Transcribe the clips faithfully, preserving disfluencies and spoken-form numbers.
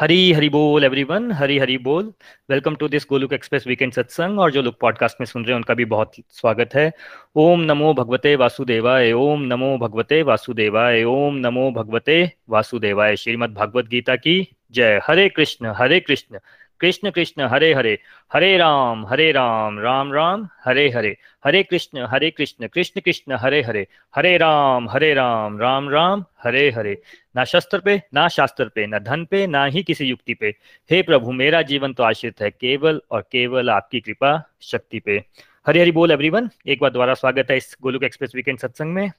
हरी हरि बोल एवरीवन, हरी हरि बोल। Welcome to this Golok express weekend सत्संग। और जो लोग पॉडकास्ट में सुन रहे हैं उनका भी बहुत स्वागत है। ओम नमो भगवते वासुदेवाय, ओम नमो भगवते वासुदेवाय, ओम नमो भगवते वासुदेवाय। श्रीमद् भागवत गीता की जय। हरे कृष्ण हरे कृष्ण कृष्ण कृष्ण हरे हरे, हरे राम हरे राम राम राम हरे हरे, हरे कृष्ण हरे कृष्ण कृष्ण कृष्ण हरे हरे, हरे राम हरे राम राम राम हरे हरे। ना शस्त्र पे ना शास्त्र पे, ना धन पे ना ही किसी युक्ति पे, हे प्रभु मेरा जीवन तो आश्रित है केवल और केवल आपकी कृपा शक्ति पे। हरे हरि बोल एवरीवन। एक बार दोबारा स्वागत है इस गोलोक एक्सप्रेस वीकेंड सत्संग में।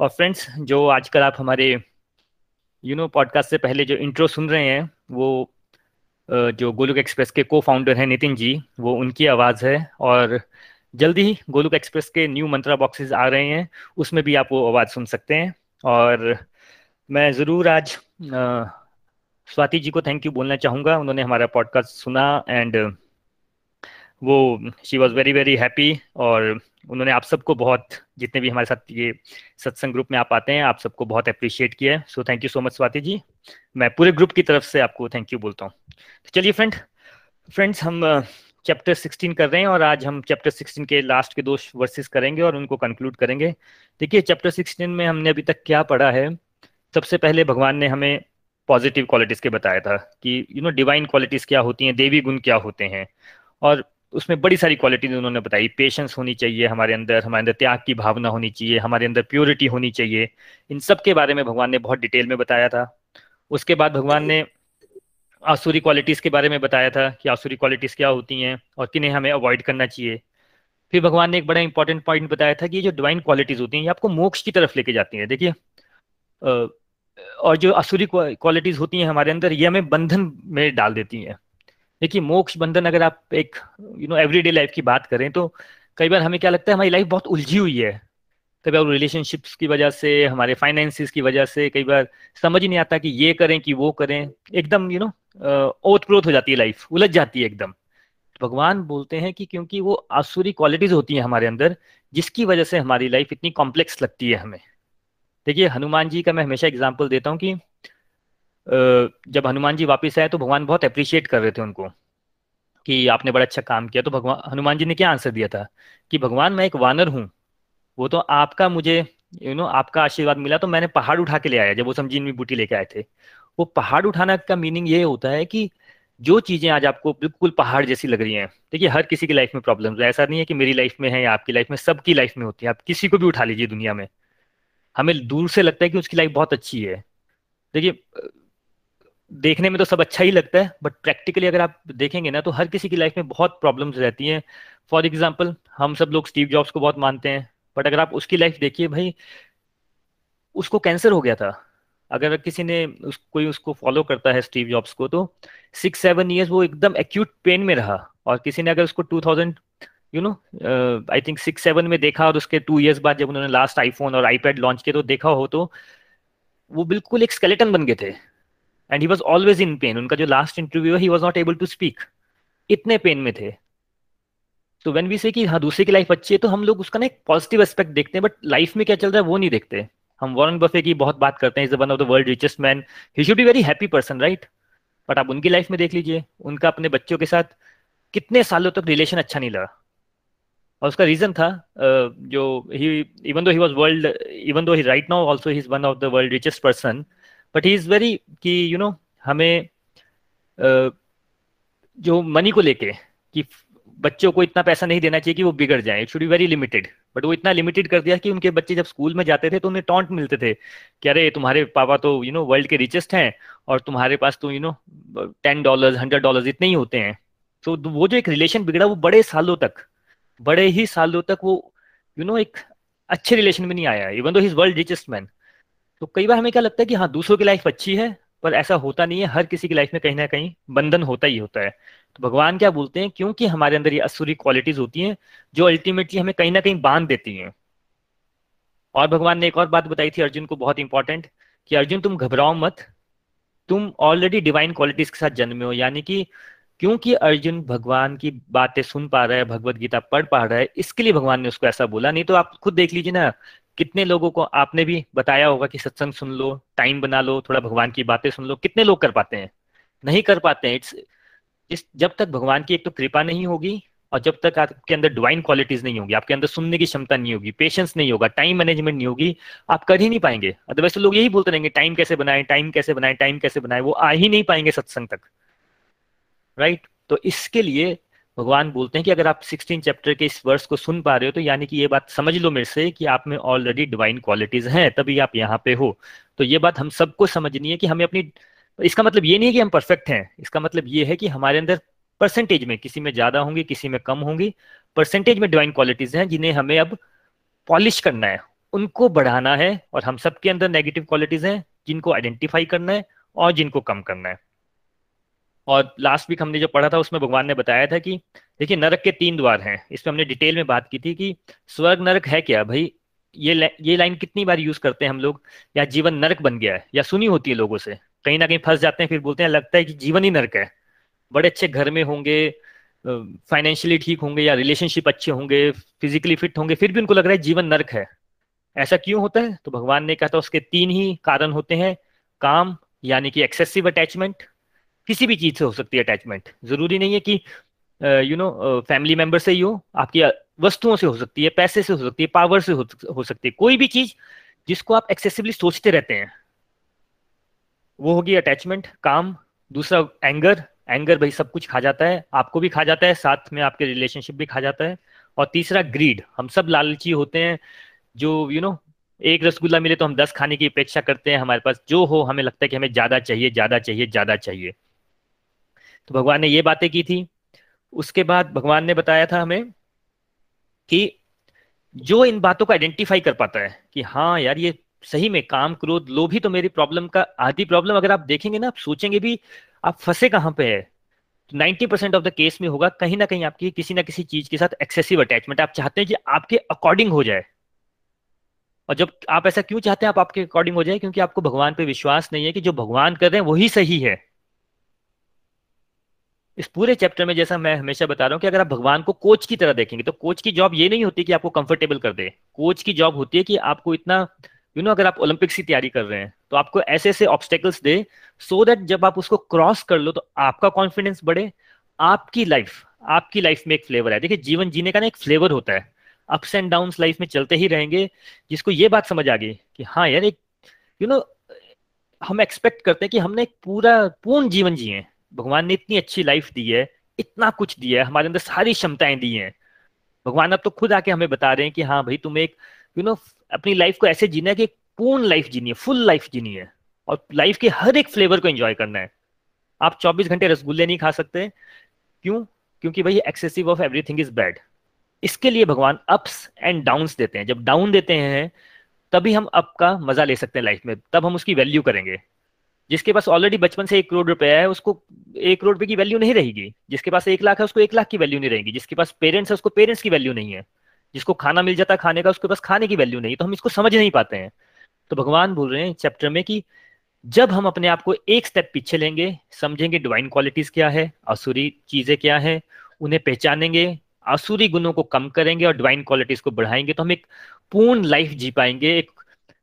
और फ्रेंड्स, जो आजकल आप हमारे यू नो पॉडकास्ट से पहले जो इंट्रो सुन रहे हैं, वो जो गोलोक एक्सप्रेस के को फाउंडर हैं नितिन जी, वो उनकी आवाज़ है। और जल्दी ही गोलोक एक्सप्रेस के न्यू मंत्रा बॉक्सेस आ रहे हैं, उसमें भी आप वो आवाज़ सुन सकते हैं। और मैं ज़रूर आज स्वाति जी को थैंक यू बोलना चाहूँगा। उन्होंने हमारा पॉडकास्ट सुना एंड वो she was very very happy. और उन्होंने आप सबको बहुत, जितने भी हमारे साथ ये सत्संग ग्रुप में आप आते हैं, आप सबको बहुत अप्रिशिएट किया है। So thank you so much Swati ji. मैं पूरे ग्रुप की तरफ से आपको थैंक यू बोलता हूँ। तो चलिए फ्रेंड फ्रेंड्स हम चैप्टर सोलह कर रहे हैं और आज हम चैप्टर सोलह के लास्ट के दो वर्सेस करेंगे और उनको कंक्लूड करेंगे। देखिए चैप्टर सोलह में हमने अभी तक क्या पढ़ा है। सबसे पहले भगवान ने हमें पॉजिटिव क्वालिटीज़ के बताया था कि यू नो डिवाइन क्वालिटीज़ क्या होती हैं, देवी गुण क्या होते हैं। और उसमें बड़ी सारी क्वालिटीज उन्होंने बताई। पेशेंस होनी चाहिए हमारे अंदर, हमारे अंदर त्याग की भावना होनी चाहिए, हमारे अंदर प्योरिटी होनी चाहिए। इन सब के बारे में भगवान ने बहुत डिटेल में बताया था। उसके बाद भगवान ने आसुरी क्वालिटीज़ के बारे में बताया था कि आसुरी क्वालिटीज़ क्या होती हैं और किन्हें हमें अवॉइड करना चाहिए। फिर भगवान ने एक बड़ा इंपॉर्टेंट पॉइंट बताया था कि जो डिवाइन क्वालिटीज़ होती हैं ये आपको मोक्ष की तरफ लेके जाती हैं। देखिए, और जो आसुरी क्वालिटीज़ होती हैं हमारे अंदर, ये हमें बंधन में डाल देती हैं। देखिए मोक्ष बंधन, अगर आप एक यू नो एवरीडे लाइफ की बात करें तो कई बार हमें क्या लगता है, हमारी लाइफ बहुत उलझी हुई है। कई बार रिलेशनशिप्स की वजह से, हमारे फाइनेंसिस की वजह से, कई बार समझ नहीं आता कि ये करें कि वो करें। एकदम यू नो ओत प्रोत हो जाती है लाइफ, उलझ जाती है एकदम। भगवान बोलते हैं कि क्योंकि वो आसुरी क्वालिटीज होती हैं हमारे अंदर, जिसकी वजह से हमारी लाइफ इतनी कॉम्प्लेक्स लगती है हमें। देखिए हनुमान जी का मैं हमेशा एग्जाम्पल देता हूँ कि जब हनुमान जी वापस आए तो भगवान बहुत अप्रिशिएट कर रहे थे उनको कि आपने बड़ा अच्छा काम किया। तो भगवान, हनुमान जी ने क्या आंसर दिया था कि भगवान मैं एक वानर हूँ, वो तो आपका मुझे यू you नो know, आपका आशीर्वाद मिला तो मैंने पहाड़ उठा के ले आया। जब वो समझीन में बूटी लेके आए थे, वो पहाड़ उठाना का मीनिंग ये होता है कि जो चीज़ें आज आपको बिल्कुल पहाड़ जैसी लग रही हैं, देखिए हर किसी की लाइफ में प्रॉब्लम्स है, ऐसा नहीं है कि मेरी लाइफ में है या आपकी लाइफ में, सबकी लाइफ में होती है। आप किसी को भी उठा लीजिए दुनिया में, हमें दूर से लगता है कि उसकी लाइफ बहुत अच्छी है। देखिए देखने में तो सब अच्छा ही लगता है, बट प्रैक्टिकली अगर आप देखेंगे ना तो हर किसी की लाइफ में बहुत प्रॉब्लम्स रहती हैं। फॉर एग्जांपल हम सब लोग स्टीव जॉब्स को बहुत मानते हैं, बट अगर आप उसकी लाइफ देखिए, भाई उसको कैंसर हो गया था। अगर किसी ने उस, कोई उसको फॉलो करता है स्टीव जॉब्स को, तो सिक्स सेवन ईयर्स वो एकदम एक्यूट पेन में रहा। और किसी ने अगर उसको two thousand you know I think six seven में देखा और उसके टू ईयर्स बाद जब उन्होंने लास्ट आईफोन और आईपैड लॉन्च किया तो देखा हो तो वो बिल्कुल एक स्केलेटन बन गए थे। And he was always in pain. उनका जो लास्ट इंटरव्यू है, he was not able to speak, इतने पेन में थे। तो व्हेन वी से कि हाँ दूसरे की लाइफ अच्छी है, तो हम लोग उसका ना एक पॉजिटिव एस्पेक्ट देखते हैं, बट लाइफ में क्या चल रहा है वो नहीं देखते। हम वॉरेन बफे की बहुत बात करते हैं, is one of the world richest man, he should be very happy person right. But आप उनकी लाइफ में देख लीजिए, उनका अपने बच्चों के साथ कितने सालों तक रिलेशन अच्छा नहीं लगा। और उसका रीजन था जो he even though he was world even though he right now also he is one of the world richest person, but he is very कि यू नो हमें जो मनी को लेके कि बच्चों को इतना पैसा नहीं देना चाहिए कि वो बिगड़ जाए, it should be very limited. But वो इतना लिमिटेड कर दिया कि उनके बच्चे जब स्कूल में जाते थे तो उन्हें टॉन्ट मिलते थे कि अरे तुम्हारे पापा तो यू नो वर्ल्ड के रिचेस्ट हैं और तुम्हारे पास तो you know ten dollar hundred dollar इतने ही होते हैं। तो वो जो एक रिलेशन बिगड़ा, वो बड़े सालों तक बड़े ही सालों तक वो यू नो एक अच्छे रिलेशन में नहीं आया, even though he is world richest man. तो कई बार हमें क्या लगता है कि हाँ दूसरों की लाइफ अच्छी है, पर ऐसा होता नहीं है। हर किसी की लाइफ में कहीं ना कहीं बंधन होता ही होता है। तो भगवान क्या बोलते हैं, क्योंकि हमारे अंदर ये असुरी क्वालिटीज होती हैं जो अल्टीमेटली हमें कहीं ना कहीं बांध देती हैं। और भगवान ने एक और बात बताई थी अर्जुन को, बहुत इंपॉर्टेंट, कि अर्जुन तुम घबराओ मत, तुम ऑलरेडी डिवाइन क्वालिटीज के साथ जन्मे हो। यानी कि क्योंकि अर्जुन भगवान की बातें सुन पा रहा है, भगवत गीता पढ़ पा रहा है, इसके लिए भगवान ने उसको ऐसा बोला। नहीं तो आप खुद देख लीजिए ना, कितने लोगों को आपने भी बताया होगा कि सत्संग सुन लो, टाइम बना लो, थोड़ा भगवान की बातें सुन लो, कितने लोग कर पाते हैं? नहीं कर पाते हैं। इट्स इस जब तक भगवान की एक तो कृपा नहीं होगी और जब तक आपके अंदर डिवाइन क्वालिटीज नहीं होगी, आपके अंदर सुनने की क्षमता नहीं होगी, पेशेंस नहीं होगा, टाइम मैनेजमेंट नहीं होगी, आप कर ही नहीं पाएंगे। अदरवाइज तो लोग यही बोलते रहेंगे टाइम कैसे बनाए, टाइम कैसे बनाए, टाइम कैसे बनाए, वो आ ही नहीं पाएंगे सत्संग तक, राइट right? तो इसके लिए भगवान बोलते हैं कि अगर आप सोलह चैप्टर के इस वर्स को सुन पा रहे हो तो यानी कि ये बात समझ लो मेरे से कि आप में ऑलरेडी डिवाइन क्वालिटीज हैं, तभी आप यहाँ पे हो। तो ये बात हम सबको समझनी है कि हमें अपनी, इसका मतलब ये नहीं है कि हम परफेक्ट हैं, इसका मतलब ये है कि हमारे अंदर परसेंटेज में किसी में ज़्यादा होंगी, किसी में कम होंगी, परसेंटेज में डिवाइन क्वालिटीज़ हैं जिन्हें हमें अब पॉलिश करना है, उनको बढ़ाना है। और हम सबके अंदर नेगेटिव क्वालिटीज़ हैं जिनको आइडेंटिफाई करना है और जिनको कम करना है। और लास्ट वीक हमने जो पढ़ा था उसमें भगवान ने बताया था कि देखिए नरक के तीन द्वार हैं, इसमें हमने डिटेल में बात की थी कि स्वर्ग नरक है क्या भाई। ये ये लाइन कितनी बार यूज़ करते हैं हम लोग, या जीवन नरक बन गया है, या सुनी होती है लोगों से, कहीं ना कहीं फंस जाते हैं, फिर बोलते हैं लगता है कि जीवन ही नरक है। बड़े अच्छे घर में होंगे, फाइनेंशियली ठीक होंगे, या रिलेशनशिप अच्छे होंगे, फिजिकली फिट होंगे, फिर भी उनको लग रहा है जीवन नरक है। ऐसा क्यों होता है? तो भगवान ने कहा था उसके तीन ही कारण होते हैं। काम यानी कि एक्सेसिव अटैचमेंट, किसी भी चीज़ से हो सकती है अटैचमेंट, ज़रूरी नहीं है कि यू नो फैमिली मेम्बर से ही हो, आपकी वस्तुओं से हो सकती है, पैसे से हो सकती है, पावर से हो, हो सकती है, कोई भी चीज़ जिसको आप एक्सेसिवली सोचते रहते हैं वो होगी अटैचमेंट, काम। दूसरा एंगर, एंगर भाई सब कुछ खा जाता है, आपको भी खा जाता है, साथ में आपके रिलेशनशिप भी खा जाता है। और तीसरा ग्रीड, हम सब लालची होते हैं, जो यू नो एक रसगुल्ला मिले तो हम दस खाने की अपेक्षा करते हैं, हमारे पास जो हो हमें लगता है कि हमें ज़्यादा चाहिए, ज़्यादा चाहिए, ज़्यादा चाहिए। तो भगवान ने ये बातें की थी। उसके बाद भगवान ने बताया था हमें कि जो इन बातों को आइडेंटिफाई कर पाता है कि हाँ यार ये सही में काम, क्रोध, लोभ ही तो मेरी प्रॉब्लम का आधी प्रॉब्लम, अगर आप देखेंगे ना, आप सोचेंगे भी आप फंसे कहाँ पे है, तो नब्बे परसेंट ऑफ द केस में होगा कहीं ना कहीं आपकी किसी ना किसी चीज के साथ एक्सेसिव अटैचमेंट। आप चाहते हैं कि आपके अकॉर्डिंग हो जाए, और जब आप ऐसा क्यों चाहते हैं आप आपके अकॉर्डिंग हो जाए, क्योंकि आपको भगवान पे विश्वास नहीं है कि जो भगवान कर रहे हैं वही सही है। इस पूरे चैप्टर में जैसा मैं हमेशा बता रहा हूँ कि अगर आप भगवान को कोच की तरह देखेंगे तो कोच की जॉब ये नहीं होती कि आपको कंफर्टेबल कर दे, कोच की जॉब होती है कि आपको इतना यू you नो know, अगर आप ओलंपिक्स की तैयारी कर रहे हैं तो आपको ऐसे ऐसे ऑब्स्टेकल्स दे सो so दैट जब आप उसको क्रॉस कर लो तो आपका कॉन्फिडेंस बढ़े, आपकी लाइफ आपकी लाइफ में एक फ्लेवर है। देखिए जीवन जीने का ना एक फ्लेवर होता है, अप्स एंड डाउन्स लाइफ में चलते ही रहेंगे। जिसको ये बात समझ आ गई कि हाँ यार एक यू you नो know, हम एक्सपेक्ट करते हैं कि हमने एक पूरा पूर्ण जीवन जिए, भगवान ने इतनी अच्छी लाइफ दी है, इतना कुछ दिया है, हमारे अंदर सारी क्षमताएं दी हैं। भगवान अब तो खुद आके हमें बता रहे हैं कि हाँ भाई तुम्हें एक यू you नो know, अपनी लाइफ को ऐसे जीना है कि पूर्ण लाइफ जीनी है, फुल लाइफ जीनी है, और लाइफ के हर एक फ्लेवर को एंजॉय करना है। आप चौबीस घंटे रसगुल्ले नहीं खा सकते। क्यों? क्योंकि भाई excessive of everything is bad. इसके लिए भगवान अप्स एंड डाउन्स देते हैं। जब डाउन देते हैं तभी हम अप का मजा ले सकते हैं लाइफ में, तब हम उसकी वैल्यू करेंगे। जिसके पास ऑलरेडी बचपन से एक करोड़ रुपया है उसको एक करोड़ रुपये की वैल्यू नहीं रहेगी, जिसके पास एक लाख है उसको एक लाख की वैल्यू नहीं रहेगी, जिसके पास पेरेंट्स है उसको पेरेंट्स की वैल्यू नहीं है, जिसको खाना मिल जाता खाने का उसके पास खाने की वैल्यू नहीं। तो हम इसको समझ नहीं पाते हैं। तो भगवान बोल रहे हैं चैप्टर में कि जब हम अपने आप को एक स्टेप पीछे लेंगे, समझेंगे डिवाइन क्वालिटीज़ क्या है, आसुरी चीज़ें क्या हैं, उन्हें पहचानेंगे, आसुरी गुणों को कम करेंगे और डिवाइन क्वालिटीज़ को बढ़ाएंगे, तो हम एक पूर्ण लाइफ जी पाएंगे। एक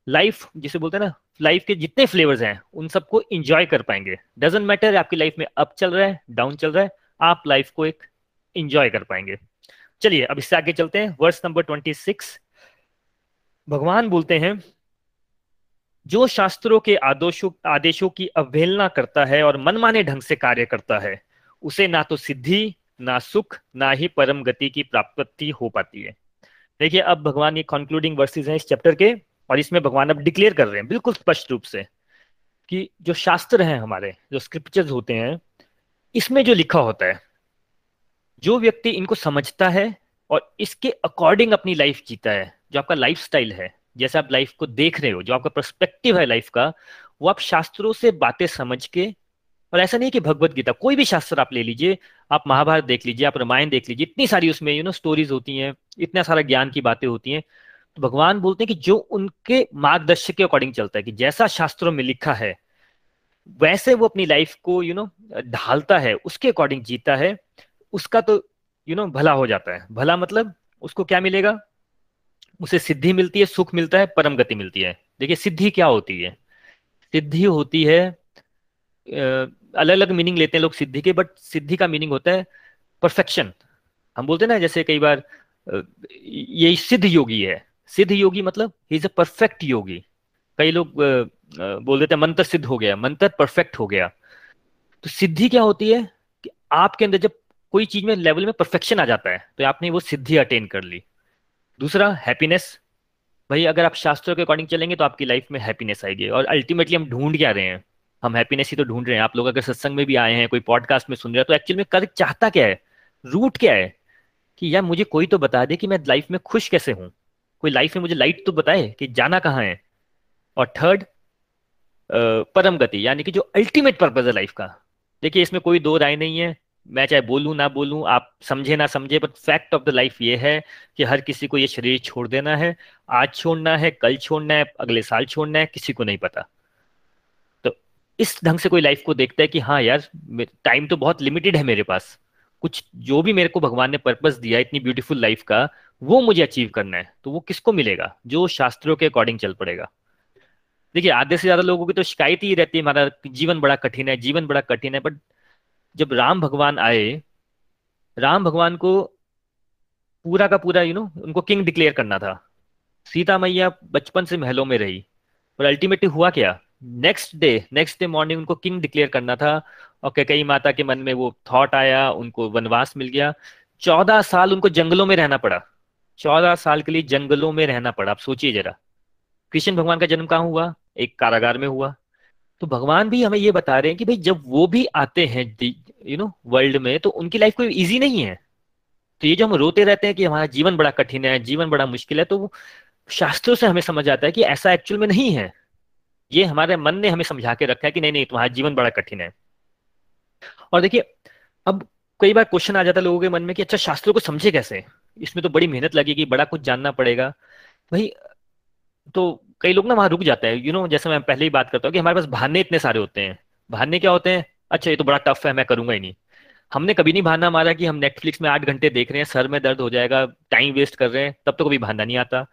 लाइफ जिसे बोलते हैं ना, लाइफ के जितने फ्लेवर्स हैं उन सबको इंजॉय कर पाएंगे। डजेंट मैटर आपकी लाइफ में अप चल रहा है, डाउन चल रहा है, आप लाइफ को एक इंजॉय कर पाएंगे। चलिए अब इससे आगे चलते हैं। वर्स नंबर छब्बीस भगवान बोलते हैं, जो शास्त्रों के आदेशों आदेशों की अवहेलना करता है और मनमाने ढंग से कार्य करता है, उसे ना तो सिद्धि, ना सुख, ना ही परम गति की प्राप्ति हो पाती है। देखिए अब भगवान ये कंक्लूडिंग वर्सेस हैं इस चैप्टर के, और इसमें भगवान अब डिक्लेयर कर रहे हैं बिल्कुल स्पष्ट रूप से कि जो शास्त्र हैं हमारे, जो स्क्रिप्चर्स होते हैं, इसमें जो लिखा होता है, जो व्यक्ति इनको समझता है और इसके अकॉर्डिंग अपनी लाइफ जीता है, जो आपका लाइफस्टाइल है, जैसे आप लाइफ को देख रहे हो, जो आपका पर्सपेक्टिव है लाइफ का, वो आप शास्त्रों से बातें समझ के, और ऐसा नहीं कि भगवत गीता, कोई भी शास्त्र आप ले लीजिए, आप महाभारत देख लीजिए, आप रामायण देख लीजिए, इतनी सारी उसमें यू नो स्टोरीज होती हैं, इतना सारा ज्ञान की बातें होती हैं, तो भगवान बोलते हैं कि जो उनके मार्गदर्शन के अकॉर्डिंग चलता है, कि जैसा शास्त्रों में लिखा है वैसे वो अपनी लाइफ को यू नो ढालता है, उसके अकॉर्डिंग जीता है, उसका तो यू नो भला हो जाता है। भला मतलब उसको क्या मिलेगा, उसे सिद्धि मिलती है, सुख मिलता है, परम गति मिलती है। देखिए सिद्धि क्या होती है, सिद्धि होती है, अलग अलग मीनिंग लेते हैं लोग सिद्धि के, बट सिद्धि का मीनिंग होता है परफेक्शन। हम बोलते हैं ना जैसे कई बार ये सिद्ध योगी है, सिद्ध योगी मतलब ही इज अ परफेक्ट योगी। कई लोग बोल देते हैं मंत्र सिद्ध हो गया, मंत्र परफेक्ट हो गया। तो सिद्धि क्या होती है कि आपके अंदर जब कोई चीज में लेवल में परफेक्शन आ जाता है तो आपने वो सिद्धि अटेन कर ली। दूसरा हैप्पीनेस, भाई अगर आप शास्त्रों के अकॉर्डिंग चलेंगे तो आपकी लाइफ में हैप्पीनेस आएगी। और अल्टीमेटली हम ढूंढ क्या रहे हैं, हम हैप्पीनेस ही तो ढूंढ रहे हैं। आप लोग अगर सत्संग में भी आए हैं, कोई पॉडकास्ट में सुन रहे हैं, तो एक्चुअल में कर चाहता क्या है, रूट क्या है, कि यार मुझे कोई तो बता दे कि मैं लाइफ में खुश कैसे हूँ, कोई लाइफ में मुझे लाइट तो बताए कि जाना कहाँ है। और थर्ड परम गति, यानी कि जो अल्टीमेट पर्पज है लाइफ का। देखिए इसमें कोई दो राय नहीं है, मैं चाहे बोलूँ ना बोलूँ, आप समझे ना समझे, but fact of the life ये है कि हर किसी को ये शरीर छोड़ देना है। आज छोड़ना है, कल छोड़ना है, अगले साल छोड़ना है, किसी को नहीं पता। तो इस ढंग से कोई लाइफ को देखता है कि हाँ यार टाइम तो बहुत लिमिटेड है मेरे पास, कुछ जो भी मेरे को भगवान ने पर्पस दिया इतनी ब्यूटीफुल लाइफ का, वो मुझे अचीव करना है। तो वो किसको मिलेगा, जो शास्त्रों के अकॉर्डिंग चल पड़ेगा। देखिए आधे से ज्यादा लोगों की तो शिकायत ही रहती है हमारा जीवन बड़ा कठिन है, जीवन बड़ा कठिन है। बट जब राम भगवान आए, राम भगवान को पूरा का पूरा यू नो उनको किंग डिक्लेयर करना था। सीता मैया बचपन से महलों में रही, पर अल्टीमेटली हुआ क्या, next day next day morning उनको किंग डिक्लेयर करना था। और कैकेयी माता के मन में वो थॉट आया, उनको वनवास मिल गया, चौदह साल उनको जंगलों में रहना पड़ा। चौदह साल के लिए जंगलों में रहना पड़ा। आप सोचिए जरा, कृष्ण भगवान का जन्म कहाँ हुआ, एक कारागार में हुआ। तो भगवान भी हमें ये बता रहे हैं कि भाई जब वो भी आते हैं यू नो वर्ल्ड में, तो उनकी लाइफ कोई इजी नहीं है। तो ये जो हम रोते रहते हैं कि हमारा जीवन बड़ा कठिन है, जीवन बड़ा मुश्किल है, तो वो शास्त्रों से हमें समझ आता है कि ऐसा एक्चुअल में नहीं है। ये हमारे मन ने हमें समझा के रखा है कि नहीं नहीं तुम्हारा जीवन बड़ा कठिन है। और देखिए अब कई बार क्वेश्चन आ जाता है लोगों के मन में कि अच्छा शास्त्रों को समझे कैसे, इसमें तो बड़ी मेहनत लगेगी, बड़ा कुछ जानना पड़ेगा भाई। तो कई लोग ना वहां रुक जाते हैं यू नो जैसे मैं पहले ही बात करता हूँ कि हमारे पास बहाने इतने सारे होते हैं। बहाने क्या होते हैं, अच्छा ये तो बड़ा टफ है, मैं करूंगा ही नहीं। हमने कभी नहीं बहाना मारा कि हम नेटफ्लिक्स में आठ घंटे देख रहे हैं, सर में दर्द हो जाएगा, टाइम वेस्ट कर रहे हैं, तब तो कभी बहाना नहीं आता।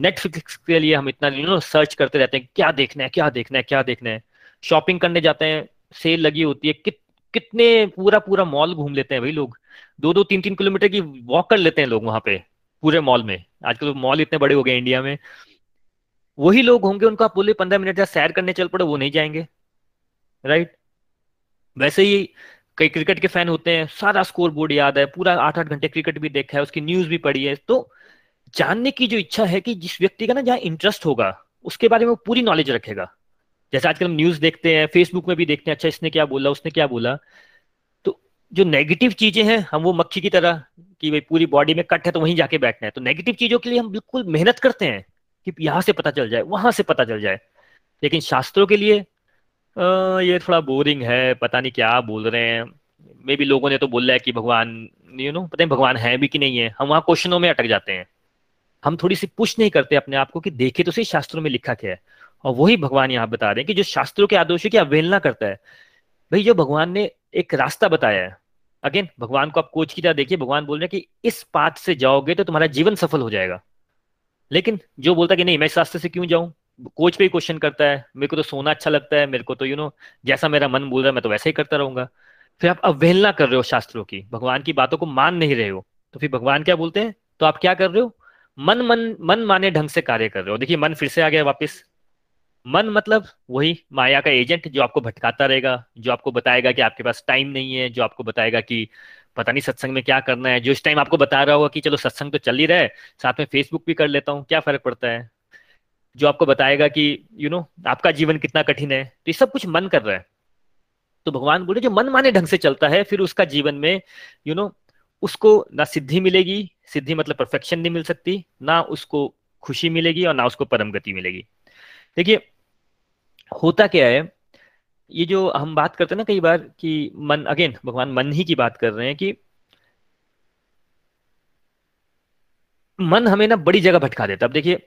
नेटफ्लिक्स के लिए हम इतना यू नो सर्च करते रहते हैं, क्या देखना है क्या देखना है क्या देखना है। शॉपिंग करने जाते हैं, सेल लगी होती है, कित, कितने पूरा पूरा मॉल घूम लेते हैं भाई लोग, दो दो तीन तीन किलोमीटर की वॉक कर लेते हैं लोग वहां पे पूरे मॉल में। आजकल मॉल इतने बड़े हो गए इंडिया में। वही लोग होंगे उनका बोले पंद्रह मिनट या सैर करने चल पड़े, वो नहीं जाएंगे, राइट। वैसे ही कई क्रिकेट के फैन होते हैं, सारा स्कोर बोर्ड याद है, पूरा आठ आठ घंटे क्रिकेट भी देखा है, उसकी न्यूज भी पढ़ी है। तो जानने की जो इच्छा है कि जिस व्यक्ति का ना जहाँ इंटरेस्ट होगा उसके बारे में वो पूरी नॉलेज रखेगा। जैसे आजकल हम न्यूज देखते हैं, फेसबुक में भी देखते हैं, अच्छा इसने क्या बोला, उसने क्या बोला। तो जो नेगेटिव चीजें हैं हम वो मक्खी की तरह कि भाई पूरी बॉडी में कट है तो वहीं जाके बैठना है। तो नेगेटिव चीजों के लिए हम बिल्कुल मेहनत करते हैं कि यहाँ से पता चल जाए, वहां से पता चल जाए। लेकिन शास्त्रों के लिए आ, ये थोड़ा बोरिंग है, पता नहीं क्या बोल रहे हैं। मे बी लोगों ने तो बोला है कि भगवान यू नो पता नहीं भगवान है भी कि नहीं है। हम वहाँ क्वेश्चनों में अटक जाते हैं, हम थोड़ी सी पुश नहीं करते अपने आप को कि देखे तो सही शास्त्रों में लिखा क्या है। और वही भगवान यहाँ बता रहे हैं कि जो शास्त्रों के आदेशों की अवहेलना करता है, भाई जो भगवान ने एक रास्ता बताया है, अगेन भगवान को आप कोच की तरह देखिए, भगवान बोल रहे हैं कि इस पाथ से जाओगे तो तुम्हारा जीवन सफल हो जाएगा। लेकिन जो बोलता है कि नहीं मैं इस रास्ते से क्यों जाऊं, कोच पे ही क्वेश्चन करता है, मेरे को तो सोना अच्छा लगता है, मेरे को तो यू नो जैसा मेरा मन बोल रहा है मैं तो वैसा ही करता रहूंगा। फिर आप अवहेलना कर रहे हो शास्त्रों की, भगवान की बातों को मान नहीं रहे हो। तो फिर भगवान क्या बोलते हैं, तो आप क्या कर रहे हो, मन मन मन माने ढंग से कार्य कर रहे हो। देखिए मन फिर से आ गया वापिस। मन मतलब वही माया का एजेंट जो आपको भटकाता रहेगा, जो आपको बताएगा कि आपके पास टाइम नहीं है, जो आपको बताएगा कि पता नहीं सत्संग में क्या करना है, जो इस टाइम आपको बता रहा होगा कि चलो सत्संग तो चल ही रहा है, साथ में फेसबुक भी कर लेता हूँ, क्या फर्क पड़ता है। जो आपको बताएगा कि यू नो आपका जीवन कितना कठिन है। तो ये सब कुछ मन कर रहा है। तो भगवान बोले जो मन माने ढंग से चलता है फिर उसका जीवन में यू नो उसको ना सिद्धि मिलेगी, सिद्धि मतलब परफेक्शन नहीं मिल सकती, ना उसको खुशी मिलेगी और ना उसको परम गति मिलेगी। देखिए होता क्या है, ये जो हम बात करते हैं ना कई बार कि मन, अगेन भगवान मन ही की बात कर रहे हैं कि मन हमें ना बड़ी जगह भटका देता है। अब देखिए,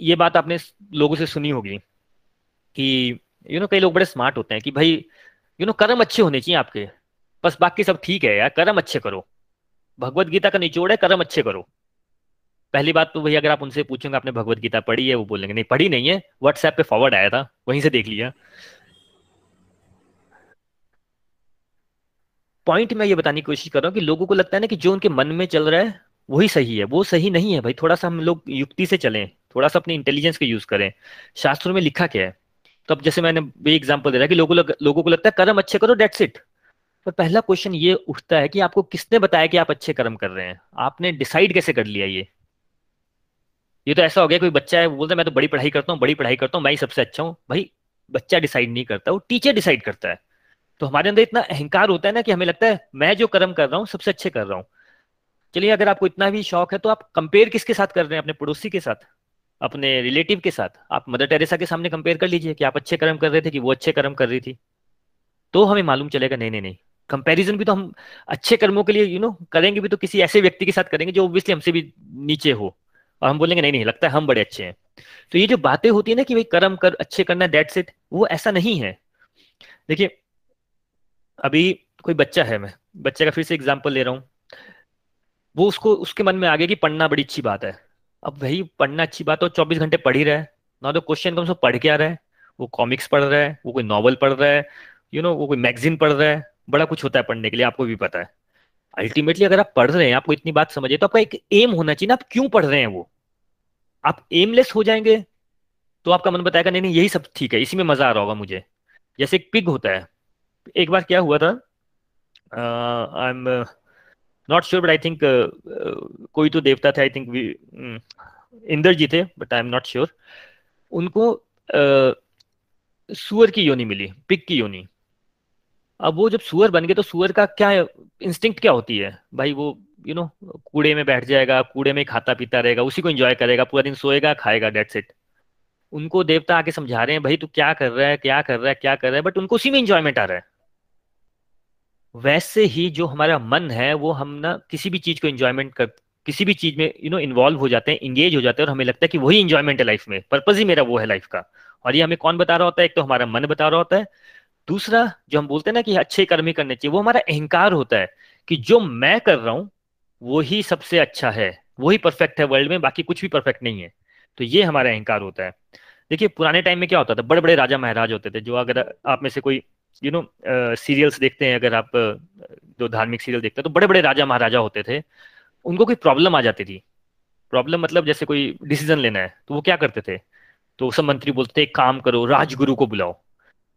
ये बात आपने लोगों से सुनी होगी कि यू नो कई लोग बड़े स्मार्ट होते हैं कि भाई यू नो कर्म अच्छे होने चाहिए आपके, बस बाकी सब ठीक है यार, कर्म अच्छे करो। भगवत गीता का निचोड़ है कर्म अच्छे करो। पहली बात तो भाई अगर आप उनसे पूछेंगे आपने भगवत गीता पढ़ी है, वो बोलेंगे नहीं पढ़ी नहीं है, व्हाट्सएप पे फॉरवर्ड आया था वहीं से देख लिया। पॉइंट मैं ये बताने की कोशिश कर रहा हूँ कि लोगों को लगता है ना कि जो उनके मन में चल रहा है वही सही है, वो सही नहीं है भाई। थोड़ा सा हम लोग युक्ति से चलें, थोड़ा सा अपने इंटेलिजेंस का यूज करें। शास्त्रों में लिखा क्या है, तो अब जैसे मैंने भी एग्जांपल दे रहा है कि लोगों लग, लोगों को लगता है कर्म अच्छे करो डेट्स इट। पर पहला क्वेश्चन ये उठता है कि आपको किसने बताया कि आप अच्छे कर्म कर रहे हैं? आपने डिसाइड कैसे कर लिया? ये ये तो ऐसा हो गया कोई बच्चा है, वो बोलता है मैं तो बड़ी पढ़ाई करता हूँ बड़ी पढ़ाई करता हूँ मैं ही सबसे अच्छा हूँ। भाई बच्चा डिसाइड नहीं करता, वो टीचर डिसाइड करता है। तो हमारे अंदर इतना अहंकार होता है ना कि हमें लगता है मैं जो कर्म कर रहा हूँ सबसे अच्छे कर रहा हूँ। चलिए, अगर आपको इतना भी शौक है तो आप कंपेयर किसके साथ कर रहे हैं? अपने पड़ोसी के साथ, अपने रिलेटिव के साथ। आप मदर टेरेसा के सामने कंपेयर कर लीजिए कि आप अच्छे कर्म कर रहे थे कि वो अच्छे कर्म कर रही थी, तो हमें मालूम चलेगा नहीं नहीं नहीं कंपैरिजन भी तो हम अच्छे कर्मों के लिए यू नो करेंगे भी तो किसी ऐसे व्यक्ति के साथ करेंगे जो ऑब्वियसली हमसे भी नीचे हो, और हम बोलेंगे नहीं नहीं लगता है हम बड़े अच्छे हैं। तो ये जो बातें होती है ना कि भाई कर्म कर अच्छे करना दैट्स इट, वो ऐसा नहीं है। देखिए, अभी कोई बच्चा है, मैं बच्चे का फिर से एग्जाम्पल ले रहा हूँ, वो उसको उसके मन में आ गया कि पढ़ना बड़ी अच्छी बात है। अब वही पढ़ना अच्छी बात है, चौबीस घंटे पढ़ ही रहा है, नॉट द क्वेश्चन कम से पढ़ क्या रहा है। वो कॉमिक्स पढ़ रहा है, वो कोई नॉवल पढ़ रहा है, यू नो वो कोई मैगजीन पढ़ रहा है। बड़ा कुछ होता है पढ़ने के लिए, आपको भी पता है। अल्टीमेटली अगर आप पढ़ रहे हैं, आपको इतनी बात समझिए, तो आपका एक एम होना चाहिए ना, आप क्यों पढ़ रहे हैं। वो आप एमलेस हो जाएंगे तो आपका मन बताएगा नहीं नहीं यही सब ठीक है, इसी में मजा आ रहा होगा मुझे। जैसे एक पिग होता है। एक बार क्या हुआ था, I am not sure but I think कोई तो देवता थे, आई थिंक इंद्र जी थे but I am not sure. उनको uh, सुअर की योनी मिली, पिग की योनी। अब वो जब सुअर बन गए तो सुअर का क्या इंस्टिंक्ट क्या होती है भाई, वो यू नो कूड़े में बैठ जाएगा, कूड़े में खाता पीता रहेगा, उसी को एंजॉय करेगा, पूरा दिन सोएगा खाएगा डेट्स इट। उनको देवता आके समझा रहे हैं भाई तू क्या कर रहा है क्या कर रहा है क्या कर रहा है, बट उनको उसी में एंजॉयमेंट आ रहा है। वैसे ही जो हमारा मन है वो हम ना किसी भी चीज को एंजॉयमेंट कर, किसी भी चीज में यू नो इन्वॉल्व हो जाते हैं, इंगेज हो जाते हैं, और हमें लगता है कि वही एंजॉयमेंट है लाइफ में, पर्पज ही मेरा वो है लाइफ का। और ये हमें कौन बता रहा होता है? एक तो हमारा मन बता रहा होता है, दूसरा जो हम बोलते हैं ना कि अच्छे कर्म ही करने चाहिए, वो हमारा अहंकार होता है कि जो मैं कर रहा हूँ वही सबसे अच्छा है, वही परफेक्ट है वर्ल्ड में, बाकी कुछ भी परफेक्ट नहीं है। तो ये हमारा अहंकार होता है। देखिए, पुराने टाइम में क्या होता था, बड़े बड़े राजा महाराज होते थे। जो अगर आप में से कोई यू नो सीरियल्स देखते हैं, अगर आप जो धार्मिक सीरियल देखते हैं, तो बड़े बड़े राजा महाराजा होते थे। उनको कोई प्रॉब्लम आ जाती थी, प्रॉब्लम मतलब जैसे कोई डिसीजन लेना है, तो वो क्या करते थे, तो सब मंत्री बोलते थे एक काम करो राजगुरु को बुलाओ।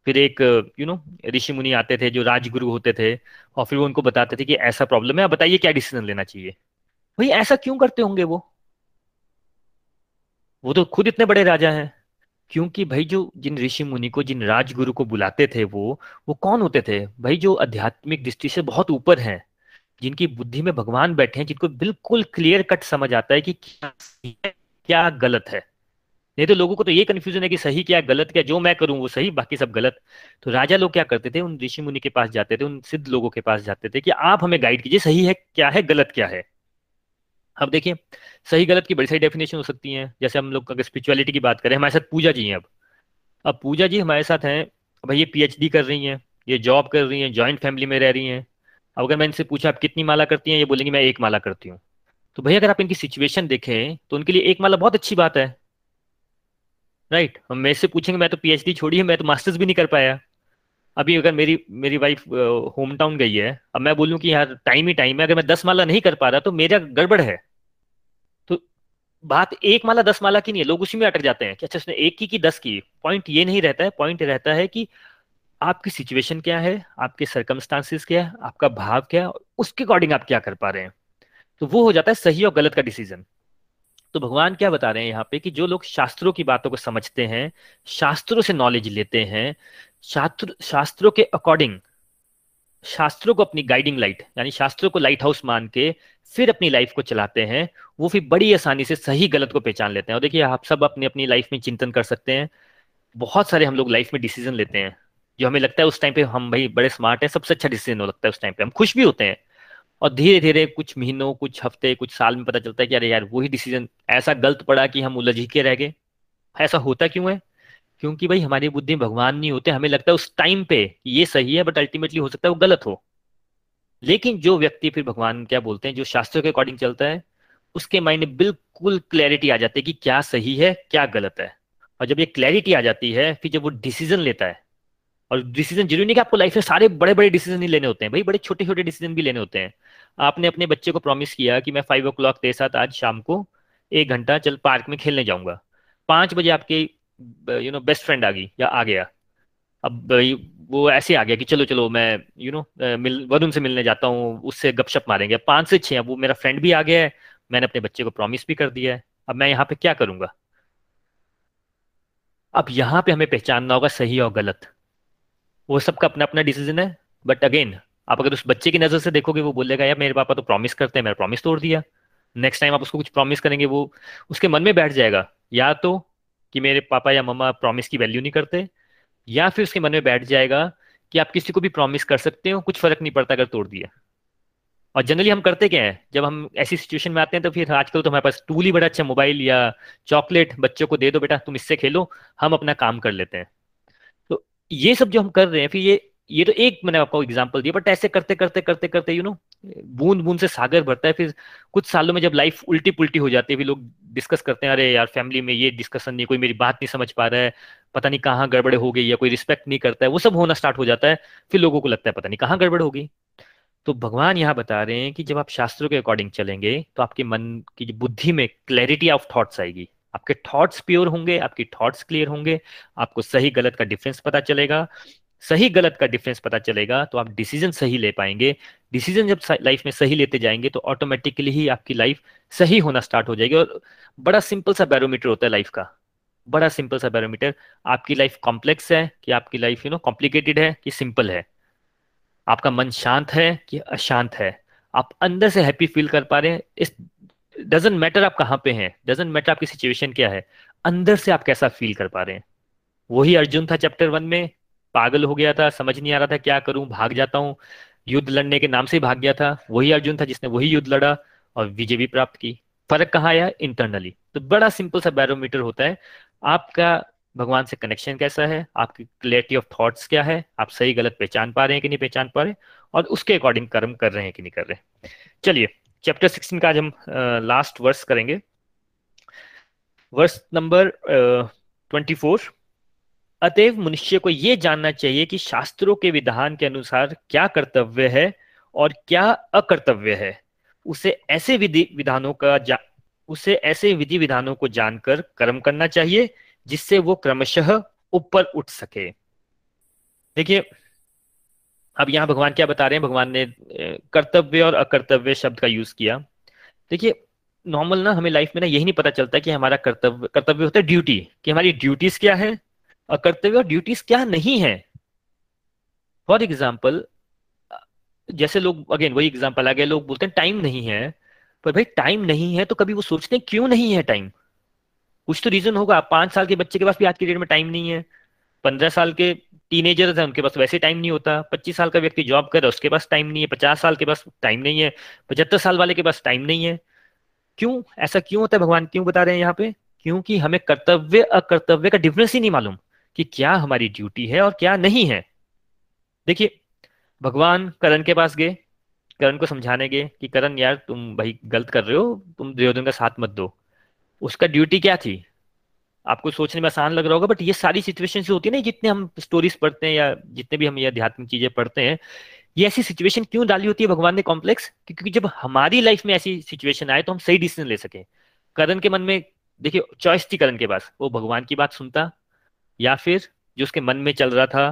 फिर एक यू नो ऋषि मुनि आते थे जो राजगुरु होते थे, और फिर वो उनको बताते थे कि ऐसा प्रॉब्लम है, आप बताइए क्या डिसीजन लेना चाहिए। भाई ऐसा क्यों करते होंगे वो वो तो खुद इतने बड़े राजा हैं। क्योंकि भाई जो जिन ऋषि मुनि को, जिन राजगुरु को बुलाते थे, वो वो कौन होते थे भाई, जो आध्यात्मिक दृष्टि से बहुत ऊपर हैं, जिनकी बुद्धि में भगवान बैठे हैं, जिनको बिल्कुल क्लियर कट समझ आता है कि क्या सही है क्या गलत है। नहीं तो लोगों को तो ये कन्फ्यूजन है कि सही क्या गलत क्या, जो मैं करूं वो सही बाकी सब गलत। तो राजा लोग क्या करते थे, उन ऋषि मुनि के पास जाते थे, उन सिद्ध लोगों के पास जाते थे कि आप हमें गाइड कीजिए, सही है क्या है गलत क्या है। अब देखिए, सही गलत की बड़ी सारी डेफिनेशन हो सकती हैं। जैसे हम लोग अगर स्पिरिचुअलिटी की बात करें, हमारे साथ पूजा जी हैं। अब अब पूजा जी हमारे साथ हैं, भाई ये पीएचडी कर रही हैं, ये जॉब कर रही हैं, जॉइंट फैमिली में रह रही हैं। अब अगर मैं इनसे पूछा आप कितनी माला करती हैं, ये बोलेंगी मैं एक माला करती हूँ। तो भाई अगर आप इनकी सिचुएशन देखें तो उनके लिए एक माला बहुत अच्छी बात है, राइट। हम मेरे से पूछेंगे मैं तो पीएचडी छोड़ी है, मैं तो मास्टर्स भी नहीं कर पाया। अभी अगर मेरी मेरी वाइफ होम टाउन गई है, अब मैं बोलूँ कि यार टाइम ही टाइम है, अगर मैं दस माला नहीं कर पा रहा तो मेरा गड़बड़ है। तो बात एक माला दस माला की नहीं है, लोग उसी में अटक जाते हैं कि अच्छा उसने एक की कि दस की। पॉइंट ये नहीं रहता है, पॉइंट रहता है कि आपकी सिचुएशन क्या है, आपके सर्कमस्टांसिस क्या है, आपका भाव क्या है, उसके अकॉर्डिंग आप क्या कर पा रहे हैं। तो वो हो जाता है सही और गलत का डिसीजन। तो भगवान क्या बता रहे हैं यहाँ पे कि जो लोग शास्त्रों की बातों को समझते हैं, शास्त्रों से नॉलेज लेते हैं, शास्त्र शास्त्रों के अकॉर्डिंग, शास्त्रों को अपनी गाइडिंग लाइट यानी शास्त्रों को लाइट हाउस मान के फिर अपनी लाइफ को चलाते हैं, वो फिर बड़ी आसानी से सही गलत को पहचान लेते हैं। और देखिए, आप सब अपनी अपनी लाइफ में चिंतन कर सकते हैं। बहुत सारे हम लोग लाइफ में डिसीजन लेते हैं जो हमें लगता है उस टाइम पे हम भाई बड़े स्मार्ट हैं, सबसे अच्छा डिसीजन हो लगता है उस टाइम पे, हम खुश भी होते हैं। और धीरे धीरे कुछ महीनों, कुछ हफ्ते, कुछ साल में पता चलता है कि अरे यार वही डिसीजन ऐसा गलत पड़ा कि हम उलझ के रह गए। ऐसा होता क्यों है? क्योंकि भाई हमारी बुद्धि भगवान नहीं होते, हमें लगता है उस टाइम पे ये सही है बट अल्टीमेटली हो सकता है वो गलत हो। लेकिन जो व्यक्ति फिर भगवान क्या बोलते हैं, जो शास्त्रों के अकॉर्डिंग चलता है, उसके माइंड में बिल्कुल क्लैरिटी आ जाती है कि क्या सही है क्या गलत है। और जब ये क्लैरिटी आ जाती है फिर जब वो डिसीजन लेता है, और डिसीजन जरूरी नहीं कि आपको लाइफ में सारे बड़े बड़े डिसीजन ही लेने होते हैं भाई, बड़े छोटे छोटे डिसीजन भी लेने होते हैं। आपने अपने बच्चे को प्रॉमिस किया कि मैं फाइव ओ क्लॉक तेरे साथ आज शाम को एक घंटा चल पार्क में खेलने जाऊंगा, पाँच बजे आपके यू नो बेस्ट फ्रेंड आ गई या आ गया। अब वो ऐसे आ गया कि चलो चलो मैं यू नो मिल वरुण से मिलने जाता हूँ, उससे गपशप मारेंगे। पाँच से छः अब वो मेरा फ्रेंड भी आ गया है, मैंने अपने बच्चे को प्रॉमिस भी कर दिया है। अब मैं यहाँ पे क्या करूँगा? अब यहाँ पे हमें पहचानना होगा सही और गलत। वो सबका अपना अपना डिसीजन है। बट अगेन आप अगर उस बच्चे की नज़र से देखोगे वो बोलेगा यार मेरे पापा तो प्रॉमिस करते हैं, मेरा प्रॉमिस तोड़ दिया। नेक्स्ट टाइम आप उसको कुछ प्रॉमिस करेंगे वो उसके मन में बैठ जाएगा, या तो कि मेरे पापा या मम्मा प्रॉमिस की वैल्यू नहीं करते, या फिर उसके मन में बैठ जाएगा कि आप किसी को भी प्रॉमिस कर सकते हो, कुछ फर्क नहीं पड़ता अगर तोड़ दिया। और जनरली हम करते क्या है जब हम ऐसी सिचुएशन में आते हैं, तो फिर आजकल तो हमारे पास टूल ही बड़ा अच्छा, मोबाइल या चॉकलेट बच्चों को दे दो, बेटा तुम इससे खेलो, हम अपना काम कर लेते हैं। तो ये सब जो हम कर रहे हैं, फिर ये ये तो एक मैंने आपको एग्जाम्पल दिया, बट ऐसे करते करते करते करते यू नो बूंद बूंद से सागर भरता है। फिर कुछ सालों में जब लाइफ उल्टी पुल्टी हो जाती है, फिर लोग डिस्कस करते हैं अरे यार फैमिली में ये डिस्कशन नहीं, कोई मेरी बात नहीं समझ पा रहा है, पता नहीं कहाँ गड़बड़ हो गई, या कोई रिस्पेक्ट नहीं करता है, वो सब होना स्टार्ट हो जाता है। फिर लोगों को लगता है पता नहीं कहाँ गड़बड़ हो गई। तो भगवान यहाँ बता रहे हैं कि जब आप शास्त्रों के अकॉर्डिंग चलेंगे तो आपके मन की बुद्धि में क्लैरिटी ऑफ थॉट्स आएगी, आपके थॉट्स प्योर होंगे, आपके थॉट्स क्लियर होंगे, आपको सही गलत का डिफरेंस पता चलेगा। सही गलत का डिफरेंस पता चलेगा तो आप डिसीजन सही ले पाएंगे। डिसीजन जब लाइफ में सही लेते जाएंगे तो ऑटोमेटिकली ही आपकी लाइफ सही होना स्टार्ट हो जाएगी। और बड़ा सिंपल सा बैरोमीटर होता है लाइफ का, बड़ा सिंपल सा बैरोमीटर। आपकी लाइफ कॉम्प्लेक्स है कि आपकी लाइफ यू नो कॉम्प्लिकेटेड है कि सिंपल है, आपका मन शांत है कि अशांत है, आप अंदर से हैप्पी फील कर पा रहे हैं। इस डजेंट मैटर आप कहाँ पे हैं, डजेंट मैटर आपकी सिचुएशन क्या है, अंदर से आप कैसा फील कर पा रहे हैं। वही अर्जुन था चैप्टर वन में, पागल हो गया था, समझ नहीं आ रहा था क्या करूं, भाग जाता हूं, युद्ध लड़ने के नाम से भाग गया था। वही अर्जुन था जिसने वही युद्ध लड़ा और विजय भी प्राप्त की। फर्क कहाँ आया? इंटरनली। तो बड़ा सिंपल सा बैरोमीटर होता है, आपका भगवान से कनेक्शन कैसा है, आपकी क्लैरिटी ऑफ थॉट्स क्या है, आप सही गलत पहचान पा रहे हैं कि नहीं पहचान पा रहे, और उसके अकॉर्डिंग कर्म कर रहे हैं कि नहीं कर रहे। चलिए चैप्टर सिक्सटीन का आज हम लास्ट वर्स करेंगे, वर्स नंबर ट्वेंटी फोर। अतएव मनुष्य को यह जानना चाहिए कि शास्त्रों के विधान के अनुसार क्या कर्तव्य है और क्या अकर्तव्य है। उसे ऐसे विधि विधानों का उसे ऐसे विधि विधानों को जानकर कर्म करना चाहिए जिससे वो क्रमशः ऊपर उठ सके। देखिए अब यहाँ भगवान क्या बता रहे हैं, भगवान ने कर्तव्य और अकर्तव्य शब्द का यूज किया। देखिए नॉर्मल ना हमें लाइफ में ना यही नहीं पता चलता कि हमारा कर्तव्य कर्तव्य होता है ड्यूटी, कि हमारी ड्यूटीज क्या है और कर्तव्य और ड्यूटीज क्या नहीं है। फॉर एग्जाम्पल जैसे लोग अगेन वही एग्जाम्पल आ गया, लोग बोलते हैं टाइम नहीं है, पर भाई टाइम नहीं है तो कभी वो सोचते हैं क्यों नहीं है टाइम, कुछ तो रीजन होगा। पांच साल के बच्चे के पास भी आज की डेट में टाइम नहीं है, पंद्रह साल के टीनेजर्स हैं उनके पास वैसे टाइम नहीं होता, पच्चीस साल का व्यक्ति जॉब कर रहा है उसके पास टाइम नहीं है, पचास साल के पास टाइम नहीं है, पचहत्तर साल वाले के पास टाइम नहीं है। क्यों ऐसा क्यों होता है? भगवान क्यों बता रहे हैं यहाँ पे? क्योंकि हमें कर्तव्य अकर्तव्य का डिफरेंस ही नहीं मालूम कि क्या हमारी ड्यूटी है और क्या नहीं है। देखिए भगवान कर्ण के पास गए, कर्ण को समझाने गए कि कर्ण यार तुम भाई गलत कर रहे हो, तुम दुर्योधन का साथ मत दो। उसका ड्यूटी क्या थी? आपको सोचने में आसान लग रहा होगा बट ये सारी सिचुएशन जो होती है ना, जितने हम स्टोरीज पढ़ते हैं या जितने भी हम ये आध्यात्मिक चीजें पढ़ते हैं, ये ऐसी सिचुएशन क्यों डाली होती है भगवान ने कॉम्प्लेक्स, क्योंकि जब हमारी लाइफ में ऐसी सिचुएशन आए तो हम सही डिसीजन ले सकें। कर्ण के मन में देखिए चॉइस थी कर्ण के पास, वो भगवान की बात सुनता या फिर जो उसके मन में चल रहा था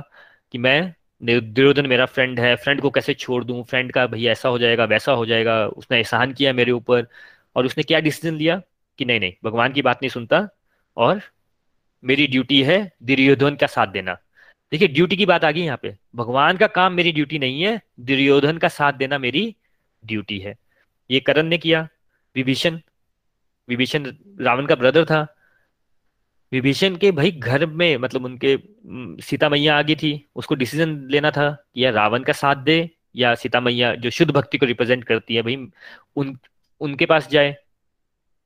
कि मैं दुर्योधन मेरा फ्रेंड है, फ्रेंड को कैसे छोड़ दूं, फ्रेंड का भैया ऐसा हो जाएगा वैसा हो जाएगा, उसने एहसान किया मेरे ऊपर। और उसने क्या डिसीजन लिया कि नहीं नहीं भगवान की बात नहीं सुनता और मेरी ड्यूटी है दुर्योधन का साथ देना। देखिए ड्यूटी की बात आ गई यहाँ पे, भगवान का काम मेरी ड्यूटी नहीं है, दुर्योधन का साथ देना मेरी ड्यूटी है। ये कर्ण ने किया। विभीषण विभीषण रावण का ब्रदर था, विभीषण के भाई घर में मतलब उनके सीता मैया आ गई थी, उसको डिसीजन लेना था कि या रावण का साथ दे या सीता मैया जो शुद्ध भक्ति को रिप्रेजेंट करती है, भाई उन उनके पास जाए।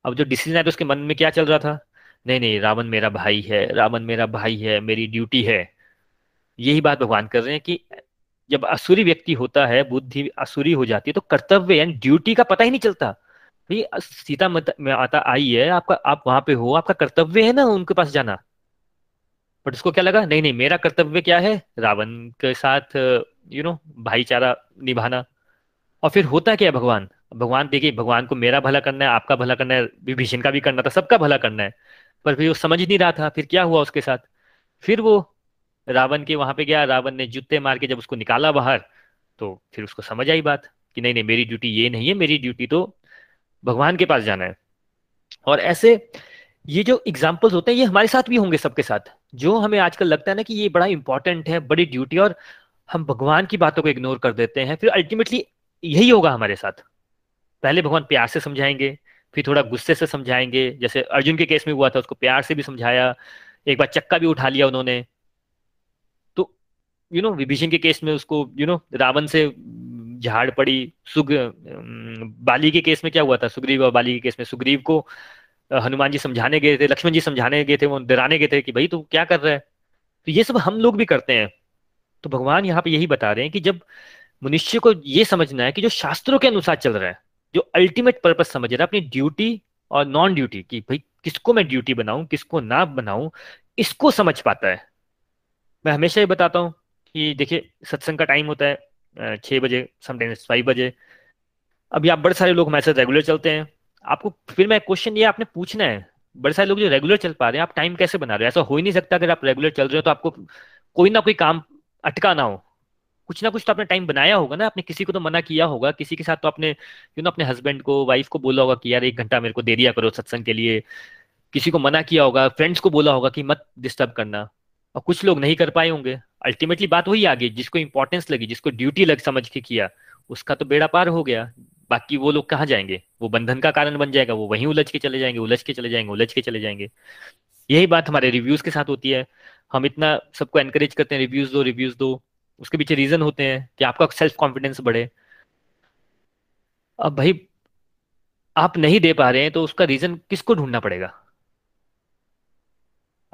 अब जो डिसीजन है तो उसके मन में क्या चल रहा था, नहीं नहीं रावण मेरा भाई है, रावण मेरा भाई है, मेरी ड्यूटी है। यही बात भगवान कर रहे हैं कि जब असुरी व्यक्ति होता है, बुद्धि असुरी हो जाती है, तो कर्तव्य यानी ड्यूटी का पता ही नहीं चलता। सीता माता आई है, आपका आप वहां पे हो, आपका कर्तव्य है ना उनके पास जाना, बट उसको क्या लगा, नहीं नहीं मेरा कर्तव्य क्या है, रावण के साथ यू नो भाईचारा निभाना। और फिर होता क्या है, भगवान भगवान देखिए, भगवान को मेरा भला करना है, आपका भला करना है, विभीषण का भी करना था, सबका भला करना है, पर फिर वो समझ नहीं रहा था। फिर क्या हुआ उसके साथ, फिर वो रावण के वहां पे गया, रावण ने जूते मार के जब उसको निकाला बाहर, तो फिर उसको समझ आई बात कि नहीं नहीं मेरी ड्यूटी ये नहीं है, मेरी ड्यूटी तो भगवान के पास जाना है। और ऐसे ये जो एग्जाम्पल्स होते हैं ये हमारे साथ भी होंगे, सबके साथ, जो हमें आजकल लगता है ना कि ये बड़ा इंपॉर्टेंट है, बड़ी ड्यूटी, और हम भगवान की बातों को इग्नोर कर देते हैं। फिर अल्टीमेटली यही होगा हमारे साथ। पहले भगवान प्यार से समझाएंगे, फिर थोड़ा गुस्से से समझाएंगे, जैसे अर्जुन के केस में हुआ था, उसको प्यार से भी समझाया, एक बार चक्का भी उठा लिया उन्होंने। तो यू नो विभीषण के केस में उसको यू नो रावण से झाड़ पड़ी। सुग बाली के केस में क्या हुआ था, सुग्रीव और बाली के केस में, सुग्रीव को हनुमान जी समझाने गए थे, लक्ष्मण जी समझाने गए थे, वो डराने गए थे कि भाई तू क्या कर रहा है। तो ये सब हम लोग भी करते हैं। तो भगवान यहाँ पे यही बता रहे हैं कि जब मनुष्य को ये समझना है कि जो शास्त्रों के अनुसार चल रहा है, जो अल्टीमेट पर्पस समझ रहा है, अपनी ड्यूटी और नॉन ड्यूटी की, भाई किसको मैं ड्यूटी बनाऊं, किसको ना बनाऊं, इसको समझ पाता है। मैं हमेशा ये बताता हूँ कि देखिए सत्संग का टाइम होता है छः बजे, समटाइम्स पाँच बजे। अभी आप बड़े सारे लोग हमारे साथ रेगुलर चलते हैं, आपको फिर मैं क्वेश्चन ये आपने पूछना है, बड़े सारे लोग जो रेगुलर चल पा रहे हैं, आप टाइम कैसे बना रहे हो? ऐसा हो ही नहीं सकता। अगर आप रेगुलर चल रहे हो तो आपको कोई ना कोई काम अटका ना हो, कुछ ना कुछ तो आपने टाइम बनाया होगा ना, आपने किसी को तो मना किया होगा, किसी के साथ तो आपने यू नो अपने हस्बैंड को, वाइफ को बोला होगा कि यार एक घंटा मेरे को दे दिया करो सत्संग के लिए, किसी को मना किया होगा, फ्रेंड्स को बोला होगा कि मत डिस्टर्ब करना, और कुछ लोग नहीं कर पाए होंगे। अल्टीमेटली बात वही आ गई, जिसको इंपॉर्टेंस लगी, जिसको ड्यूटी लग समझ के किया, उसका तो बेड़ा पार हो गया। बाकी वो लोग कहाँ जाएंगे, वो बंधन का कारण बन जाएगा, वो वहीं उलझ के चले जाएंगे, उलझ के चले जाएंगे, उलझ के चले जाएंगे। यही बात हमारे रिव्यूज के साथ होती है। हम इतना सबको एनकरेज करते हैं, रिव्यूज दो रिव्यूज दो, उसके पीछे रीजन होते हैं कि आपका सेल्फ कॉन्फिडेंस बढ़े। अब भाई आप नहीं दे पा रहे हैं तो उसका रीजन किसको ढूंढना पड़ेगा?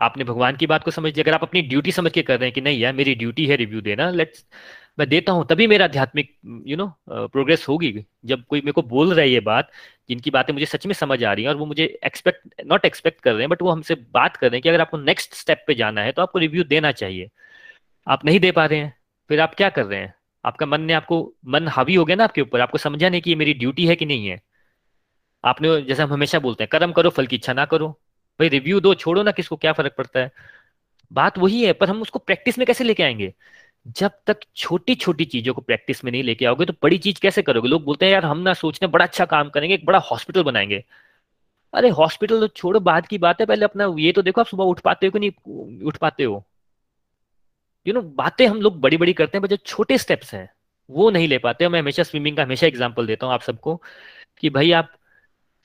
आपने भगवान की बात को समझ लिया, अगर आप अपनी ड्यूटी समझ के कर रहे हैं कि नहीं यार मेरी ड्यूटी है रिव्यू देना, लेट्स मैं देता हूँ, तभी मेरा आध्यात्मिक यू नो प्रोग्रेस होगी। जब कोई मेरे को बोल रहा है ये बात, जिनकी बातें मुझे सच में समझ आ रही है, और वो मुझे एक्सपेक्ट नॉट एक्सपेक्ट कर रहे हैं, बट वो हमसे बात कर रहे हैं कि अगर आपको नेक्स्ट स्टेप पे जाना है तो आपको रिव्यू देना चाहिए, आप नहीं दे पा रहे हैं, फिर आप क्या कर रहे हैं? आपका मन ने आपको मन हावी हो गया ना आपके ऊपर, आपको समझा नहीं कि ये मेरी ड्यूटी है कि नहीं है। आपने जैसे हम हमेशा बोलते हैं कर्म करो फल की इच्छा ना करो, भाई रिव्यू दो छोड़ो ना, किसको क्या फर्क पड़ता है, बात वही है। पर हम उसको प्रैक्टिस में कैसे लेके आएंगे? जब तक छोटी छोटी चीजों को प्रैक्टिस में नहीं लेके आओगे तो बड़ी चीज कैसे करोगे? लोग बोलते हैं यार हम ना सोचने बड़ा अच्छा काम करेंगे, एक बड़ा हॉस्पिटल बनाएंगे। अरे हॉस्पिटल तो छोड़ो, बात की बात है, पहले अपना ये तो देखो आप सुबह उठ पाते हो कि नहीं उठ पाते हो। यू नो बातें हम लोग बड़ी बड़ी करते हैं, पर जो छोटे स्टेप्स हैं वो नहीं ले पाते। मैं हमेशा स्विमिंग का हमेशा एग्जाम्पल देता हूँ आप सबको कि भाई आप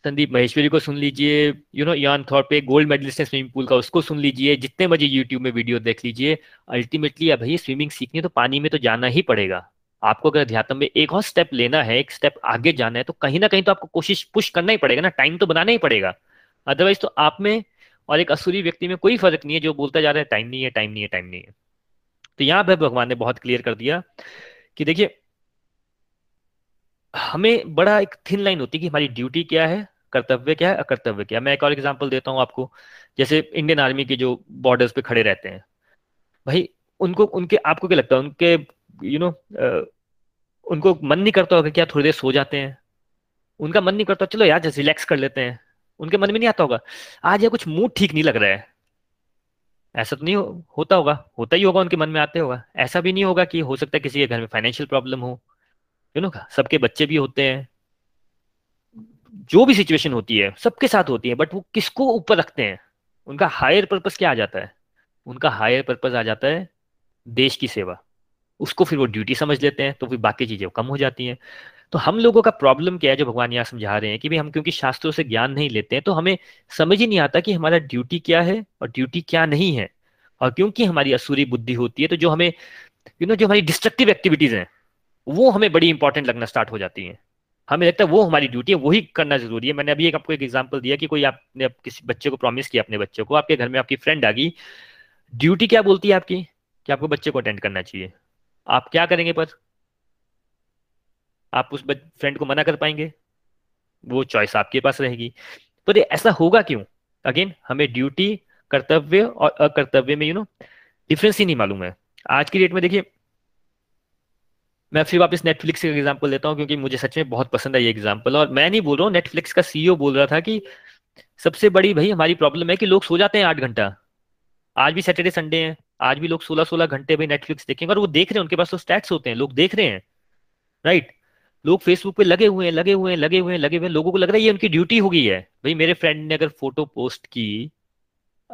संदीप महेश्वरी को सुन लीजिए, यू नो यान थॉर्प पे गोल्ड मेडलिस्ट है स्विमिंग पूल का, उसको सुन लीजिए, जितने मजे यूट्यूब में वीडियो देख लीजिए। अल्टीमेटली अब भैया स्विमिंग सीखनी है तो पानी में तो जाना ही पड़ेगा आपको। अगर अध्यात्म में एक और स्टेप लेना है, एक स्टेप आगे जाना है, तो कहीं ना कहीं तो आपको कोशिश पुश करना ही पड़ेगा ना, टाइम तो बनाना ही पड़ेगा। अदरवाइज तो आप में और एक असुरी व्यक्ति में कोई फर्क नहीं है, जो बोलता जा रहा है टाइम नहीं है, टाइम नहीं है, टाइम नहीं है। तो यहाँ पे भगवान ने बहुत क्लियर कर दिया कि देखिए हमें बड़ा एक थिन लाइन होती है कि हमारी ड्यूटी क्या है, कर्तव्य क्या है, अकर्तव्य क्या है। मैं एक और एग्जांपल देता हूँ आपको, जैसे इंडियन आर्मी के जो बॉर्डर्स पे खड़े रहते हैं भाई, उनको उनके आपको क्या लगता है उनके यू नो उनको मन नहीं करता होगा क्या, थोड़ी देर सो जाते हैं? उनका मन नहीं करता चलो यार जस्ट रिलैक्स कर लेते हैं, उनके मन में नहीं आता होगा आज यार कुछ मूड ठीक नहीं लग रहा है, ऐसा तो नहीं हो, होता होगा, होता ही होगा, उनके मन में आते होगा। ऐसा भी नहीं होगा कि हो सकता है किसी के घर में फाइनेंशियल प्रॉब्लम हो, यू नो सबके बच्चे भी होते हैं, जो भी सिचुएशन होती है सबके साथ होती है, बट वो किसको ऊपर रखते हैं? उनका हायर पर्पस क्या आ जाता है? उनका हायर पर्पस आ जाता है देश की सेवा, उसको फिर वो ड्यूटी समझ लेते हैं, तो फिर बाकी चीजें कम हो जाती हैं। तो हम लोगों का प्रॉब्लम क्या है जो भगवान यहाँ समझा रहे हैं कि भाई हम क्योंकि शास्त्रों से ज्ञान नहीं लेते हैं तो हमें समझ ही नहीं आता कि हमारा ड्यूटी क्या है और ड्यूटी क्या नहीं है। और क्योंकि हमारी असुरी बुद्धि होती है तो जो हमें यू नो जो हमारी डिस्ट्रक्टिव एक्टिविटीज हैं वो हमें बड़ी इंपॉर्टेंट लगना स्टार्ट हो जाती हैं। हमें लगता है वो हमारी ड्यूटी है, वही करना जरूरी है। मैंने अभी एक आपको एक एग्जांपल दिया कि कोई आपने किसी बच्चे को प्रॉमिस किया, अपने बच्चे को, आपके घर में आपकी फ्रेंड आ गई, ड्यूटी क्या बोलती है आपकी कि आपको बच्चे को अटेंड करना चाहिए, आप क्या करेंगे? पर आप उस फ्रेंड को मना कर पाएंगे? वो चॉइस आपके पास रहेगी। तो ऐसा होगा क्यों? अगेन, हमें ड्यूटी, कर्तव्य और अकर्तव्य में यू नो डिफरेंस ही नहीं मालूम है। आज की डेट में देखिए, मैं फिर वापस नेटफ्लिक्स का एग्जांपल लेता हूं क्योंकि मुझे सच में बहुत पसंद है ये एग्जांपल, और मैं नहीं बोल रहा हूँ, नेटफ्लिक्स का सीईओ बोल रहा था कि सबसे बड़ी भाई हमारी प्रॉब्लम है कि लोग सो जाते हैं आठ घंटा। आज भी सैटरडे संडे है, आज भी लोग सोलह सोलह घंटे भाई नेटफ्लिक्स देखेंगे, और वो देख रहे हैं, उनके पास तो स्टैट्स होते हैं, लोग देख रहे हैं, राइट। लोग फेसबुक पे लगे हुए हैं लगे हुए हैं लगे हुए हैं लगे हुए हैं लोगों को लग रहा है ये उनकी ड्यूटी हो गई है। भाई मेरे फ्रेंड ने अगर फोटो पोस्ट की,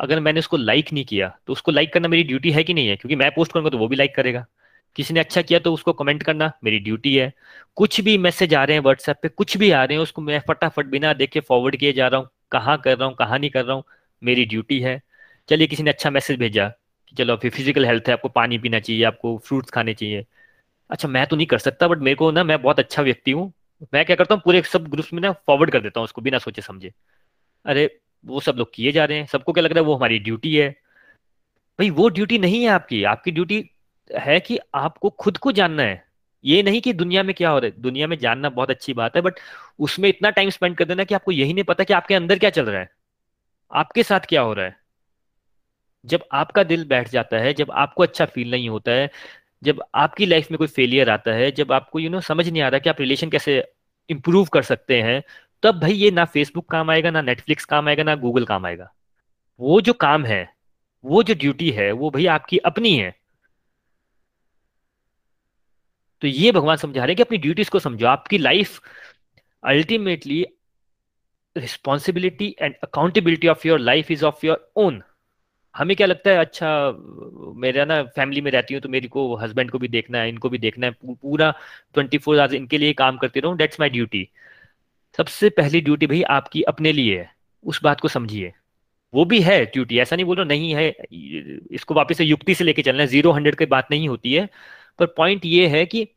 अगर मैंने उसको लाइक नहीं किया तो उसको लाइक करना मेरी ड्यूटी है कि नहीं है? क्योंकि मैं पोस्ट करूंगा तो वो भी लाइक करेगा। किसी ने अच्छा किया तो उसको कमेंट करना मेरी ड्यूटी है। कुछ भी मैसेज आ रहे हैं व्हाट्सएप पे, कुछ भी आ रहे हैं, उसको मैं फटाफट बिना देख के फॉरवर्ड किए जा रहा हूँ, कहाँ कर रहा हूँ कहाँ नहीं कर रहा हूँ, मेरी ड्यूटी है। चलिए किसी ने अच्छा मैसेज भेजा कि चलो अभी फिजिकल हेल्थ है, आपको पानी पीना चाहिए, आपको फ्रूट्स खाने चाहिए। अच्छा मैं तो नहीं कर सकता, बट मेरे को ना, मैं बहुत अच्छा व्यक्ति हूँ, मैं क्या करता हूँ पूरे सब ग्रुप्स में ना फॉरवर्ड कर देता हूँ उसको बिना सोचे समझे। अरे वो सब लोग किए जा रहे हैं, सबको क्या लग रहा है वो हमारी ड्यूटी है। भाई वो ड्यूटी नहीं है आपकी, आपकी ड्यूटी है कि आपको खुद को जानना है। ये नहीं कि दुनिया में क्या हो रहा है, दुनिया में जानना बहुत अच्छी बात है, बट उसमें इतना टाइम स्पेंड कर देना कि आपको यही नहीं पता कि आपके अंदर क्या चल रहा है, आपके साथ क्या हो रहा है। जब आपका दिल बैठ जाता है, जब आपको अच्छा फील नहीं होता है, जब आपकी लाइफ में कोई फेलियर आता है, जब आपको यू नो समझ नहीं आ रहा कि आप रिलेशन कैसे इम्प्रूव कर सकते हैं, तब भाई ये ना फेसबुक काम आएगा, ना नेटफ्लिक्स काम आएगा, ना गूगल काम आएगा। वो जो काम है, वो जो ड्यूटी है, वो भाई आपकी अपनी है। तो ये भगवान समझा रहे हैं कि अपनी ड्यूटीज को समझो। आपकी life ultimately responsibility and accountability of your life is of your own. हमें क्या लगता है, अच्छा मेरा ना फैमिली में रहती हूँ तो मेरे को हस्बैंड को भी देखना है, इनको भी देखना है, पूरा ट्वेंटी फोर आवर्स इनके लिए काम करती रहूँ, डेट्स माई ड्यूटी। सबसे पहली ड्यूटी भाई आपकी अपने लिए है, उस बात को समझिए। वो भी है ड्यूटी, ऐसा नहीं बोल रहा नहीं है, इसको वापस से युक्ति से लेके चलना है, जीरो हंड्रेड की बात नहीं होती है। पर पॉइंट ये है कि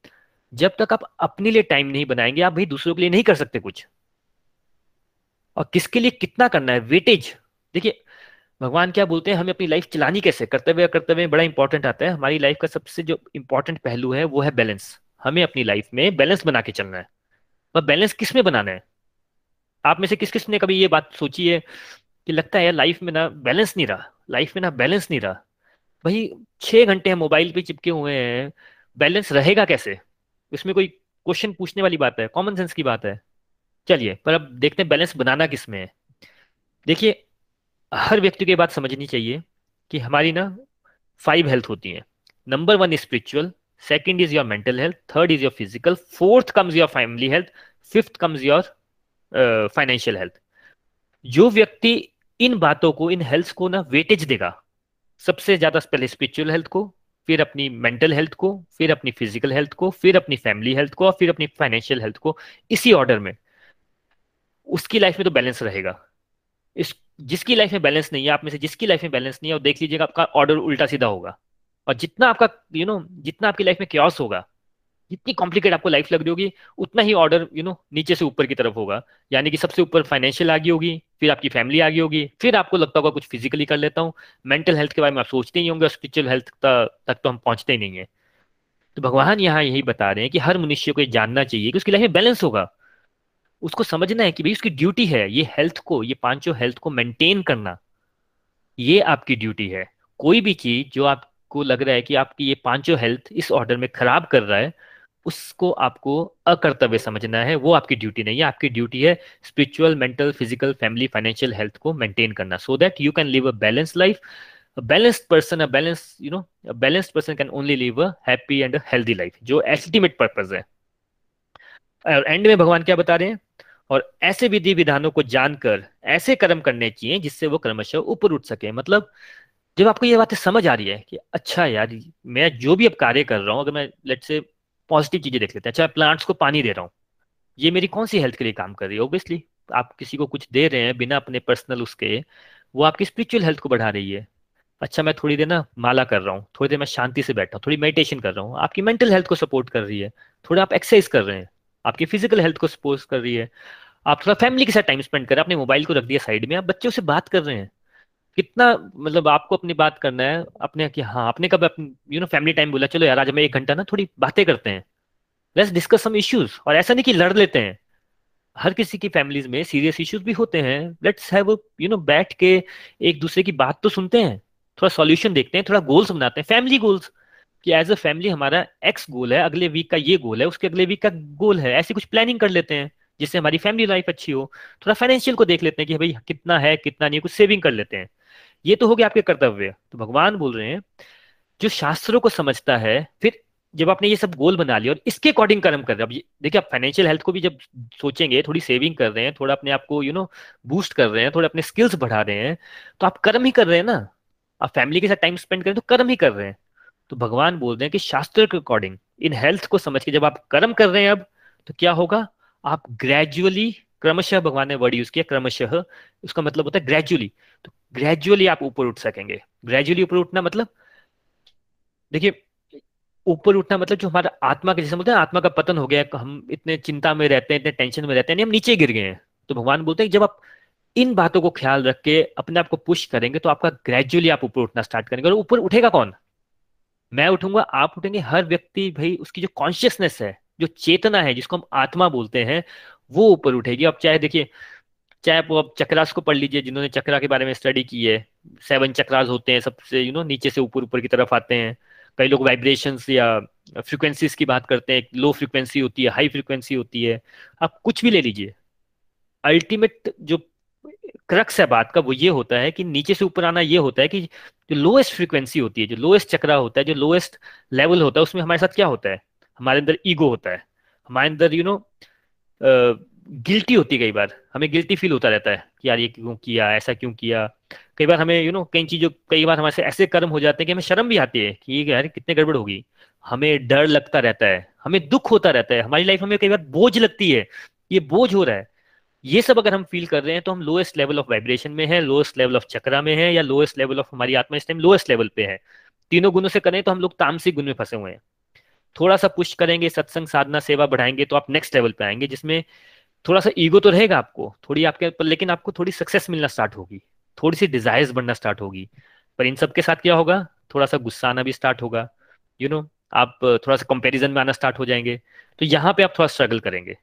जब तक आप अपने लिए टाइम नहीं बनाएंगे, आप भाई दूसरों के लिए नहीं कर सकते कुछ। और किसके लिए कितना करना है, वेटेज देखिए भगवान क्या बोलते हैं, हमें अपनी लाइफ चलानी कैसे, कर्तव्य कर्तव्य में बड़ा इंपॉर्टेंट आता है। हमारी लाइफ का सबसे जो इंपॉर्टेंट पहलू है वो है बैलेंस। हमें अपनी लाइफ में बैलेंस बना के चलना है। वह बैलेंस किस में बनाना है? आप में से किस किस ने कभी ये बात सोची है कि लगता है यार लाइफ में ना बैलेंस नहीं रहा, लाइफ में ना बैलेंस नहीं रहा। भाई छः घंटे हम मोबाइल पे चिपके हुए हैं, बैलेंस रहेगा कैसे? इसमें कोई क्वेश्चन पूछने वाली बात है, कॉमन सेंस की बात है। चलिए पर अब देखते हैं बैलेंस बनाना किस में है। देखिए हर व्यक्ति को बात समझनी चाहिए कि हमारी ना फाइव हेल्थ होती है। Number one spiritual, second is your mental health, third is your physical, fourth comes your family health, fifth comes your financial health. जो व्यक्ति इन बातों को, इन हेल्थ को ना वेटेज देगा, सबसे ज्यादा पहले स्पिरिचुअल हेल्थ को, फिर अपनी मेंटल हेल्थ को, फिर अपनी फिजिकल हेल्थ को, फिर अपनी फैमिली हेल्थ को, और फिर अपनी फाइनेंशियल हेल्थ को, इसी ऑर्डर में, उसकी लाइफ में तो बैलेंस रहेगा। इस जिसकी लाइफ में बैलेंस नहीं है, आप में से जिसकी लाइफ में बैलेंस नहीं है, और देख लीजिएगा आपका ऑर्डर उल्टा सीधा होगा। और जितना आपका यू नो जितना आपकी लाइफ में क्योस होगा, जितनी कॉम्प्लिकेट आपको लाइफ लग रही होगी, उतना ही ऑर्डर यू नो नीचे से ऊपर की तरफ होगा। यानी कि सबसे ऊपर फाइनेंशियल आगे होगी, फिर आपकी फैमिली आगे होगी, फिर आपको लगता होगा कुछ फिजिकली कर लेता हूँ, मेंटल हेल्थ के बारे में आप सोचते ही होंगे, और स्पिरिचुअल हेल्थ तक तो हम पहुँचते ही नहीं है। तो भगवान यहाँ यही बता रहे हैं कि हर मनुष्य को ये जानना चाहिए कि उसकी लाइफ में बैलेंस होगा। उसको समझना है कि भाई उसकी ड्यूटी है ये हेल्थ को, ये पांचों हेल्थ को मेंटेन करना, ये आपकी ड्यूटी है। कोई भी चीज जो आपको लग रहा है कि आपकी ये पांचों हेल्थ इस ऑर्डर में खराब कर रहा है, उसको आपको अकर्तव्य समझना है, वो आपकी ड्यूटी नहीं है। आपकी ड्यूटी है spiritual, mental, physical, family, financial health को मेंटेन करना, so that you can live a balance life. A balanced person, a balance you know a balanced person can only live a happy and a healthy life, जो ultimate purpose है। और and में भगवान क्या बता रहे हैं, और ऐसे विधि विधानों को जानकर ऐसे कर्म करने चाहिए जिससे वो क्रमशः ऊपर उठ सके। मतलब जब आपको ये बातें समझ आ रही है कि अच्छा यार मैं जो भी अब कार्य कर रहा हूँ, अगर मैं लेट्स से पॉजिटिव चीजें देख लेते हैं, अच्छा प्लांट्स को पानी दे रहा हूँ, ये मेरी कौन सी हेल्थ के लिए काम कर रही है? ऑब्वियसली आप किसी को कुछ दे रहे हैं बिना अपने पर्सनल उसके, वो आपकी स्पिरिचुअल हेल्थ को बढ़ा रही है। अच्छा मैं थोड़ी देर ना माला कर रहा हूँ, थोड़ी देर मैं शांति से बैठा हूँ, थोड़ी मेडिटेशन कर रहा हूँ, आपकी मेंटल हेल्थ को सपोर्ट कर रही है, थोड़ा आप एक्सरसाइज कर रहे हैं, आपकी फिजिकल हेल्थ को सपोर्ट कर रही है, आप थोड़ा फैमिली के साथ टाइम स्पेंड कर रहे हैं, आपने मोबाइल को रख दिया साइड में, आप बच्चों से बात कर रहे हैं, कितना मतलब आपको अपनी बात करना है अपने कि हाँ आपने कब यू नो फैमिली टाइम बोला चलो यार आज हम एक घंटा ना थोड़ी बातें करते हैं, लेट्स डिस्कस सम इश्यूज, और ऐसा नहीं कि लड़ लेते हैं, हर किसी की फैमिलीज में सीरियस इश्यूज भी होते हैं, लेट्स हैव यू नो बैठ के एक दूसरे की बात तो सुनते हैं, थोड़ा सॉल्यूशन देखते हैं, थोड़ा गोल्स बनाते हैं, फैमिली गोल्स कि एज अ फैमिली हमारा एक्स गोल है, अगले वीक का ये गोल है, उसके अगले वीक का गोल है, ऐसी कुछ प्लानिंग कर लेते हैं जिससे हमारी फैमिली लाइफ अच्छी हो, थोड़ा फाइनेंशियल को देख लेते हैं कि भाई कितना है कितना नहीं, कुछ सेविंग कर लेते हैं, ये तो हो गया आपके कर्तव्य। तो भगवान बोल रहे हैं जो शास्त्रों को समझता है, फिर जब आपने ये सब गोल बना लिया और इसके अकॉर्डिंग कर्म कर रहे हैं, अब देखिए आप फाइनेंशियल हेल्थ को भी जब सोचेंगे, थोड़ी सेविंग कर रहे हैं, थोड़ा अपने आप को यू नो बूस्ट कर रहे हैं, थोड़े अपने स्किल्स बढ़ा रहे हैं, तो आप कर्म ही कर रहे हैं ना, आप फैमिली के साथ टाइम स्पेंड करें तो कर्म ही कर रहे हैं। तो भगवान बोल रहे हैं कि शास्त्र के अकॉर्डिंग इन हेल्थ को समझ के जब आप कर्म कर रहे हैं अब तो क्या होगा, आप ग्रेजुअली क्रमशः, भगवान ने वर्ड यूज किया क्रमशः, उसका मतलब होता है ग्रेजुअली, तो ग्रेजुअली आप ऊपर उठ सकेंगे। ग्रेजुअली ऊपर उठना मतलब देखिए ऊपर उठना मतलब जो हमारा आत्मा का, जैसे बोलते हैं आत्मा का पतन हो गया, हम इतने चिंता में रहते हैं, इतने टेंशन में रहते हैं, हम नीचे गिर गए हैं। तो भगवान बोलते हैं जब आप इन बातों को ख्याल रख के अपने आप को पुश करेंगे तो आपका ग्रेजुअली आप ऊपर उठना स्टार्ट करेंगे। और ऊपर उठेगा कौन? मैं उठूंगा, आप उठेंगे, हर व्यक्ति भाई उसकी जो कॉन्शियसनेस है, जो चेतना है जिसको हम आत्मा बोलते हैं, वो ऊपर उठेगी। आप चाहे देखिए, चाहे आप आप चक्रास को पढ़ लीजिए, जिन्होंने चक्रा के बारे में स्टडी की है, सेवन चक्रास होते हैं, सबसे यू नो नीचे से ऊपर ऊपर की तरफ आते हैं। कई लोग वाइब्रेशंस या फ्रिक्वेंसीज की बात करते हैं, लो फ्रिक्वेंसी होती है, हाई फ्रिक्वेंसी होती है, आप कुछ भी ले लीजिए। अल्टीमेट जो क्रक्स है बात का वो ये होता है कि नीचे से ऊपर आना ये होता है कि जो लोएस्ट फ्रिक्वेंसी होती है, जो लोएस्ट चक्रा होता है, जो लोएस्ट लेवल होता है, उसमें हमारे साथ क्या होता है, हमारे अंदर ईगो होता है, हमारे अंदर यू नो गिल्टी होती है। कई बार हमें गिल्टी फील होता रहता है कि यार ये क्यों किया, ऐसा क्यों किया। कई बार हमें यू नो कई चीज़ों कई बार हमारे से ऐसे कर्म हो जाते हैं कि हमें शर्म भी आती है कि यार कितने गड़बड़ होगी। हमें डर लगता रहता है, हमें दुख होता रहता है, हमारी लाइफ हमें कई बार बोझ लगती है, ये बोझ हो रहा है। ये सब अगर हम फील कर रहे हैं तो हम लोएस्ट लेवल ऑफ वाइब्रेशन में है, लोएस्ट लेवल ऑफ चक्रा में है, या लोएस्ट लेवल ऑफ हमारी आत्मा इस टाइम लोएस्ट लेवल पे है। तीनों गुणों से करें तो हम लोग तामसिक गुण में फंसे हुए हैं। थोड़ा सा पुश करेंगे, सत्संग साधना सेवा बढ़ाएंगे तो आप नेक्स्ट लेवल पे आएंगे, जिसमें थोड़ा सा ईगो तो रहेगा आपको, थोड़ी आपके पर, लेकिन आपको थोड़ी सक्सेस मिलना स्टार्ट होगी, थोड़ी सी डिजायर्स बनना स्टार्ट होगी। पर इन सब के साथ क्या होगा, थोड़ा सा गुस्सा आना भी स्टार्ट होगा, यू नो आप थोड़ा सा कंपेरिजन में आना स्टार्ट हो जाएंगे। तो यहाँ पे आप थोड़ा स्ट्रगल करेंगे।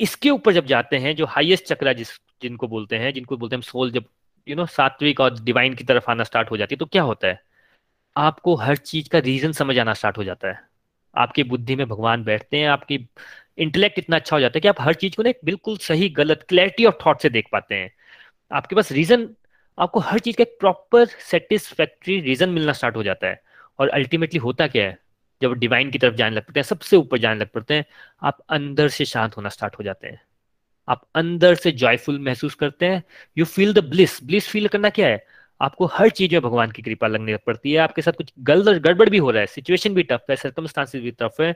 इसके ऊपर जब जाते हैं, जो हाईएस्ट चक्रा जिस जिनको बोलते हैं जिनको बोलते हैं हम सोल, जब यू नो सात्विक और डिवाइन की तरफ आना स्टार्ट हो जाती है तो क्या होता है, आपको हर चीज का रीजन समझ आना स्टार्ट हो जाता है। आपकी बुद्धि में भगवान बैठते हैं, आपकी इंटेलेक्ट इतना अच्छा हो जाता है कि आप हर चीज को ना बिल्कुल सही गलत क्लैरिटी ऑफ थॉट से देख पाते हैं। आपके पास रीजन, आपको हर चीज का एक प्रॉपर सेटिस्फैक्ट्री रीजन मिलना स्टार्ट हो जाता है। और अल्टीमेटली होता क्या है, जब डिवाइन की तरफ जाने लग पड़ते हैं, सबसे ऊपर जाने लग पड़ते हैं, आप अंदर से शांत होना स्टार्ट हो जाते हैं, आप अंदर से जॉयफुल महसूस करते हैं। You feel the bliss. Bliss feel करना क्या है, आपको हर चीज में भगवान की कृपा लगने लग पड़ती है। आपके साथ कुछ गलत गड़बड़ भी हो रहा है, सिचुएशन भी टफ है, सर्कमस्टांसेस भी टफ है,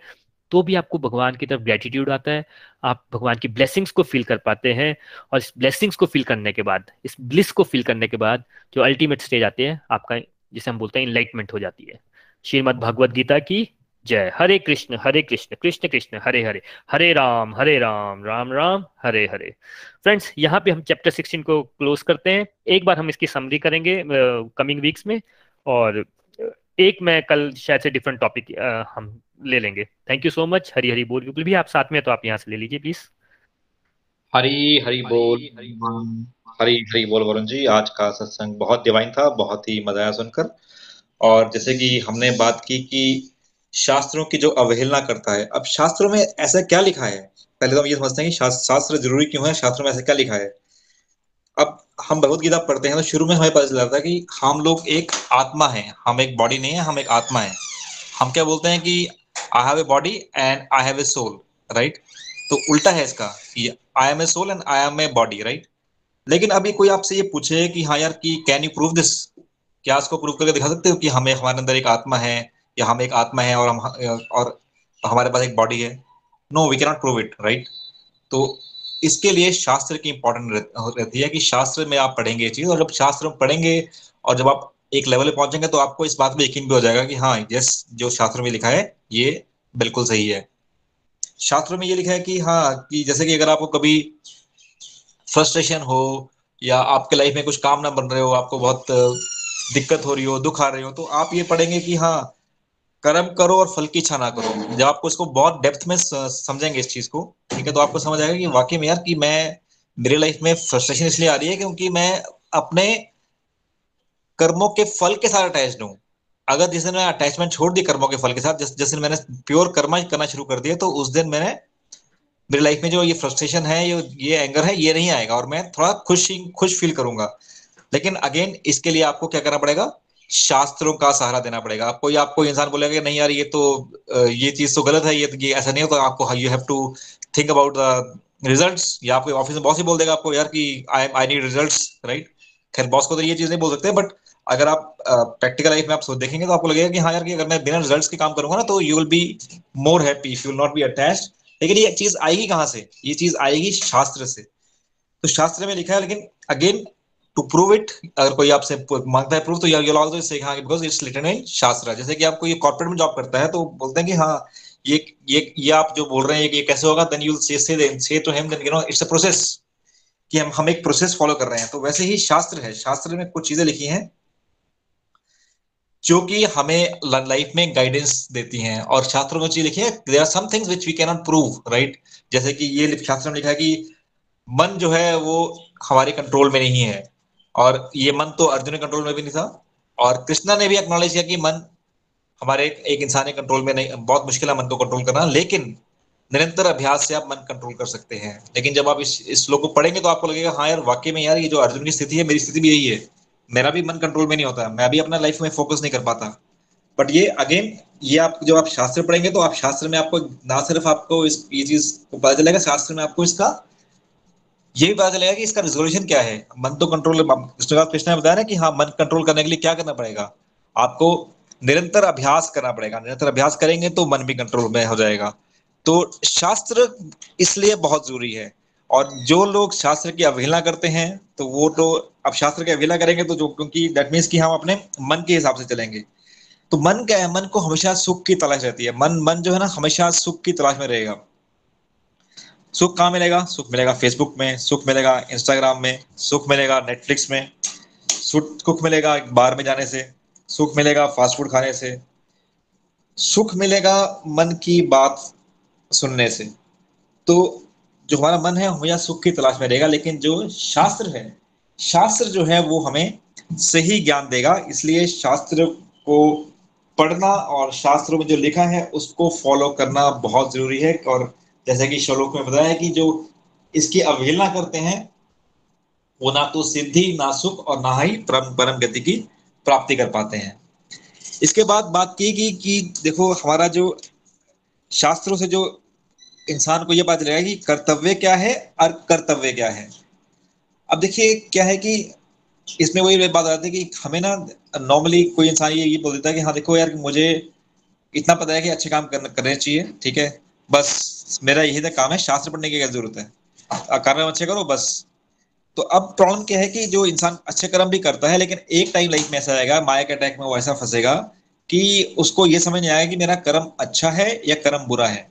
तो भी आपको भगवान की तरफ ग्रेटिट्यूड आता है, आप भगवान की ब्लेसिंग्स को फील कर पाते हैं। और इस ब्लेसिंग्स को फील करने के बाद, इस ब्लिस को फील करने के बाद जो अल्टीमेट स्टेज आती है आपका, जिसे हम बोलते हैं इनलाइटमेंट हो जाती है। श्रीमद् भागवत गीता की जय। हरे कृष्ण हरे कृष्ण कृष्ण कृष्ण हरे हरे, हरे राम हरे राम राम राम हरे हरे। फ्रेंड्स, यहाँ पे हम चैप्टर सिक्सटीन को क्लोज करते हैं। एक बार हम इसकी समरी करेंगे कमिंग uh, वीक्स में, और एक मैं कल शायद से डिफरेंट टॉपिक uh, हम ले लेंगे। Thank you so much. Hari Hari बोल। विपुल भी आप साथ में तो आप यहाँ से ले लीजिए प्लीज। हरी हरी बोल। हरी हरी बोल वरुण जी। आज का सत्संग बहुत डिवाइन था, बहुत ही मजा आया सुनकर। और जैसे कि हमने बात की कि शास्त्रों की जो अवहेलना करता है, अब शास्त्रों में ऐसा क्या लिखा है, पहले तो हम ये समझते हैं कि शास्त्र जरूरी क्यों है, शास्त्रों में ऐसा क्या लिखा है। अब हम भगवत गीता पढ़ते हैं तो शुरू में हमें पता चल जाता है कि हम लोग एक आत्मा हैं, हम एक बॉडी नहीं है, हम एक आत्मा है। हम क्या बोलते हैं कि I have a body and I have a soul, right. तो उल्टा है इसका, I am a soul and I am a body, right. लेकिन अभी कोई आपसे ये पूछे कि हाँ यार कि कैन यू प्रूव दिस, क्या इसको प्रूव करके दिखा सकते हो कि हमें हमारे अंदर एक आत्मा है, या हम एक आत्मा है और हम और हमारे पास एक बॉडी है। No, we can not prove it, right. तो इसके लिए शास्त्र की इम्पोर्टेंट रहती है कि शास्त्र में आप पढ़ेंगे ये चीज़, और जब शास्त्र में पढ़ेंगे और जब आप एक लेवल पे पहुंचेंगे तो आपको इस बात पे यकीन भी हो जाएगा कि हाँ यस, जो शास्त्र में लिखा है ये बिल्कुल सही है। शास्त्र में ये लिखा है कि हाँ कि जैसे कि अगर आपको कभी फ्रस्ट्रेशन हो या आपके लाइफ में कुछ काम ना बन रहे हो, आपको बहुत दिक्कत हो रही हो, दुख आ रही हो, तो आप ये पढ़ेंगे कि हाँ कर्म करो और फल की इच्छा ना करो। जब आपको इसको बहुत डेप्थ में समझेंगे इस चीज को, ठीक है, तो आपको समझ आएगा कि वाकई में यार कि मैं मेरे लाइफ में फ्रस्ट्रेशन इसलिए आ रही है क्योंकि मैं अपने कर्मों के फल के साथ अटैच्ड हूँ। अगर जिस दिन मैं अटैचमेंट छोड़ दी कर्मों के फल के साथ, जिस जिस दिन मैंने प्योर कर्म करना शुरू कर दिया, तो उस दिन मैंने मेरी लाइफ में जो ये फ्रस्ट्रेशन है, ये ये एंगर है, ये नहीं आएगा और मैं थोड़ा खुश खुश फील करूंगा। लेकिन अगेन इसके लिए आपको क्या करना पड़ेगा, शास्त्रों का सहारा देना पड़ेगा। आपको या आपको इंसान बोलेगा नहीं यार ये तो ये चीज तो गलत है, ये ये ऐसा नहीं होता, तो आपको you have to think about the results. या आपके ऑफिस में बॉस ही बोल देगा आपको यार कि I I need results, right. खैर बॉस को तो ये चीज नहीं बोल सकते, बट अगर आप प्रैक्टिकल लाइफ में आप सोच देखेंगे तो आपको लगेगा कि हाँ यार कि अगर मैं बिना रिजल्ट्स के काम करूंगा ना तो you will be more happy, you will not be attached. लेकिन ये चीज आएगी कहाँ से, ये चीज आएगी शास्त्र से। तो शास्त्र में लिखा है, लेकिन अगेन टू प्रूव इट, अगर कोई आपसे मांगता है प्रूफ तो यू ऑल्सो से हाँ बिकॉज इट्स रिटन इन शास्त्र। जैसे कि आप कोई कॉर्पोरेट में जॉब करता है तो बोलते हैं कि हाँ ये ये ये आप जो बोल रहे हैं ये कैसे होगा, then you say to him then you know it's a process, कि हम हम एक प्रोसेस फॉलो कर रहे हैं। तो वैसे ही शास्त्र है, शास्त्र में कुछ चीजें लिखी हैं जो कि हमें लाइफ में गाइडेंस देती हैं, और शास्त्रों में चीज लिखी है there are some things which we can not prove, right. जैसे कि ये शास्त्र में लिखा है कि मन जो है वो हमारे कंट्रोल में नहीं है, और ये मन तो अर्जुन के कंट्रोल में भी नहीं था, और कृष्णा ने भी एक्नॉलेज किया कि मन हमारे एक इंसानी कंट्रोल में नहीं, बहुत मुश्किल है मन को कंट्रोल करना, लेकिन निरंतर अभ्यास से आप मन कंट्रोल कर सकते हैं। लेकिन जब आप इस इस श्लोक को पढ़ेंगे तो आपको लगेगा हाँ यार वाकई में यार ये जो अर्जुन की स्थिति है मेरी स्थिति भी यही है, मेरा भी मन कंट्रोल में नहीं होता, मैं भी अपना लाइफ में फोकस नहीं कर पाता। बट ये अगेन ये आप जब आप शास्त्र पढ़ेंगे तो आप शास्त्र में आपको ना सिर्फ आपको इस ये चीज को पता चलेगा, शास्त्र में आपको इसका ये भी पता चलेगा कि इसका रिजोल्यूशन क्या है। मन तो कंट्रोल, कृष्ण ने बताया ना कि हाँ मन कंट्रोल करने के लिए क्या करना पड़ेगा, आपको निरंतर अभ्यास करना पड़ेगा, निरंतर अभ्यास करेंगे तो मन भी कंट्रोल में हो जाएगा। तो शास्त्र इसलिए बहुत जरूरी है, और जो लोग शास्त्र की अवहेलना करते हैं तो वो तो अब शास्त्र की अवहेलना करेंगे तो जो, क्योंकि दैट मीन्स कि हम अपने मन के हिसाब से चलेंगे। तो मन क्या है, मन को हमेशा सुख की तलाश रहती है, मन मन जो है ना हमेशा सुख की तलाश में रहेगा। सुख कहाँ मिलेगा, सुख मिलेगा फेसबुक में, सुख मिलेगा इंस्टाग्राम में, सुख मिलेगा नेटफ्लिक्स में, सुख मिलेगा बाहर में जाने से, सुख मिलेगा फास्ट फूड खाने से, सुख मिलेगा मन की बात सुनने से। तो जो हमारा मन है हमेशा सुख की तलाश में रहेगा, लेकिन जो शास्त्र है, शास्त्र जो है वो हमें सही ज्ञान देगा। इसलिए शास्त्र को पढ़ना और शास्त्रों में जो लिखा है उसको फॉलो करना बहुत जरूरी है। और जैसे कि श्लोक में बताया है कि जो इसकी अवहेलना करते हैं वो ना तो सिद्धि, ना सुख और ना ही परम परम गति की प्राप्ति कर पाते हैं। इसके बाद बात की कि, कि देखो हमारा जो शास्त्रों से जो इंसान को यह बात चलेगा कि कर्तव्य क्या है और कर्तव्य क्या है। अब देखिए क्या है कि इसमें वही बात आती है कि हमें ना नॉर्मली कोई इंसान ये ये बोल देता है कि हाँ देखो यार मुझे इतना पता है कि अच्छे काम करने करने चाहिए, ठीक है, बस मेरा यही काम है, शास्त्र पढ़ने की क्या जरूरत है, कर्म अच्छे करो बस। तो अब प्रॉब्लम क्या है कि जो इंसान अच्छे कर्म भी करता है लेकिन एक टाइम लाइफ में ऐसा आएगा, माया के अटैक में वो ऐसा फंसेगा कि उसको ये समझ नहीं आएगा कि मेरा कर्म अच्छा है या कर्म बुरा है।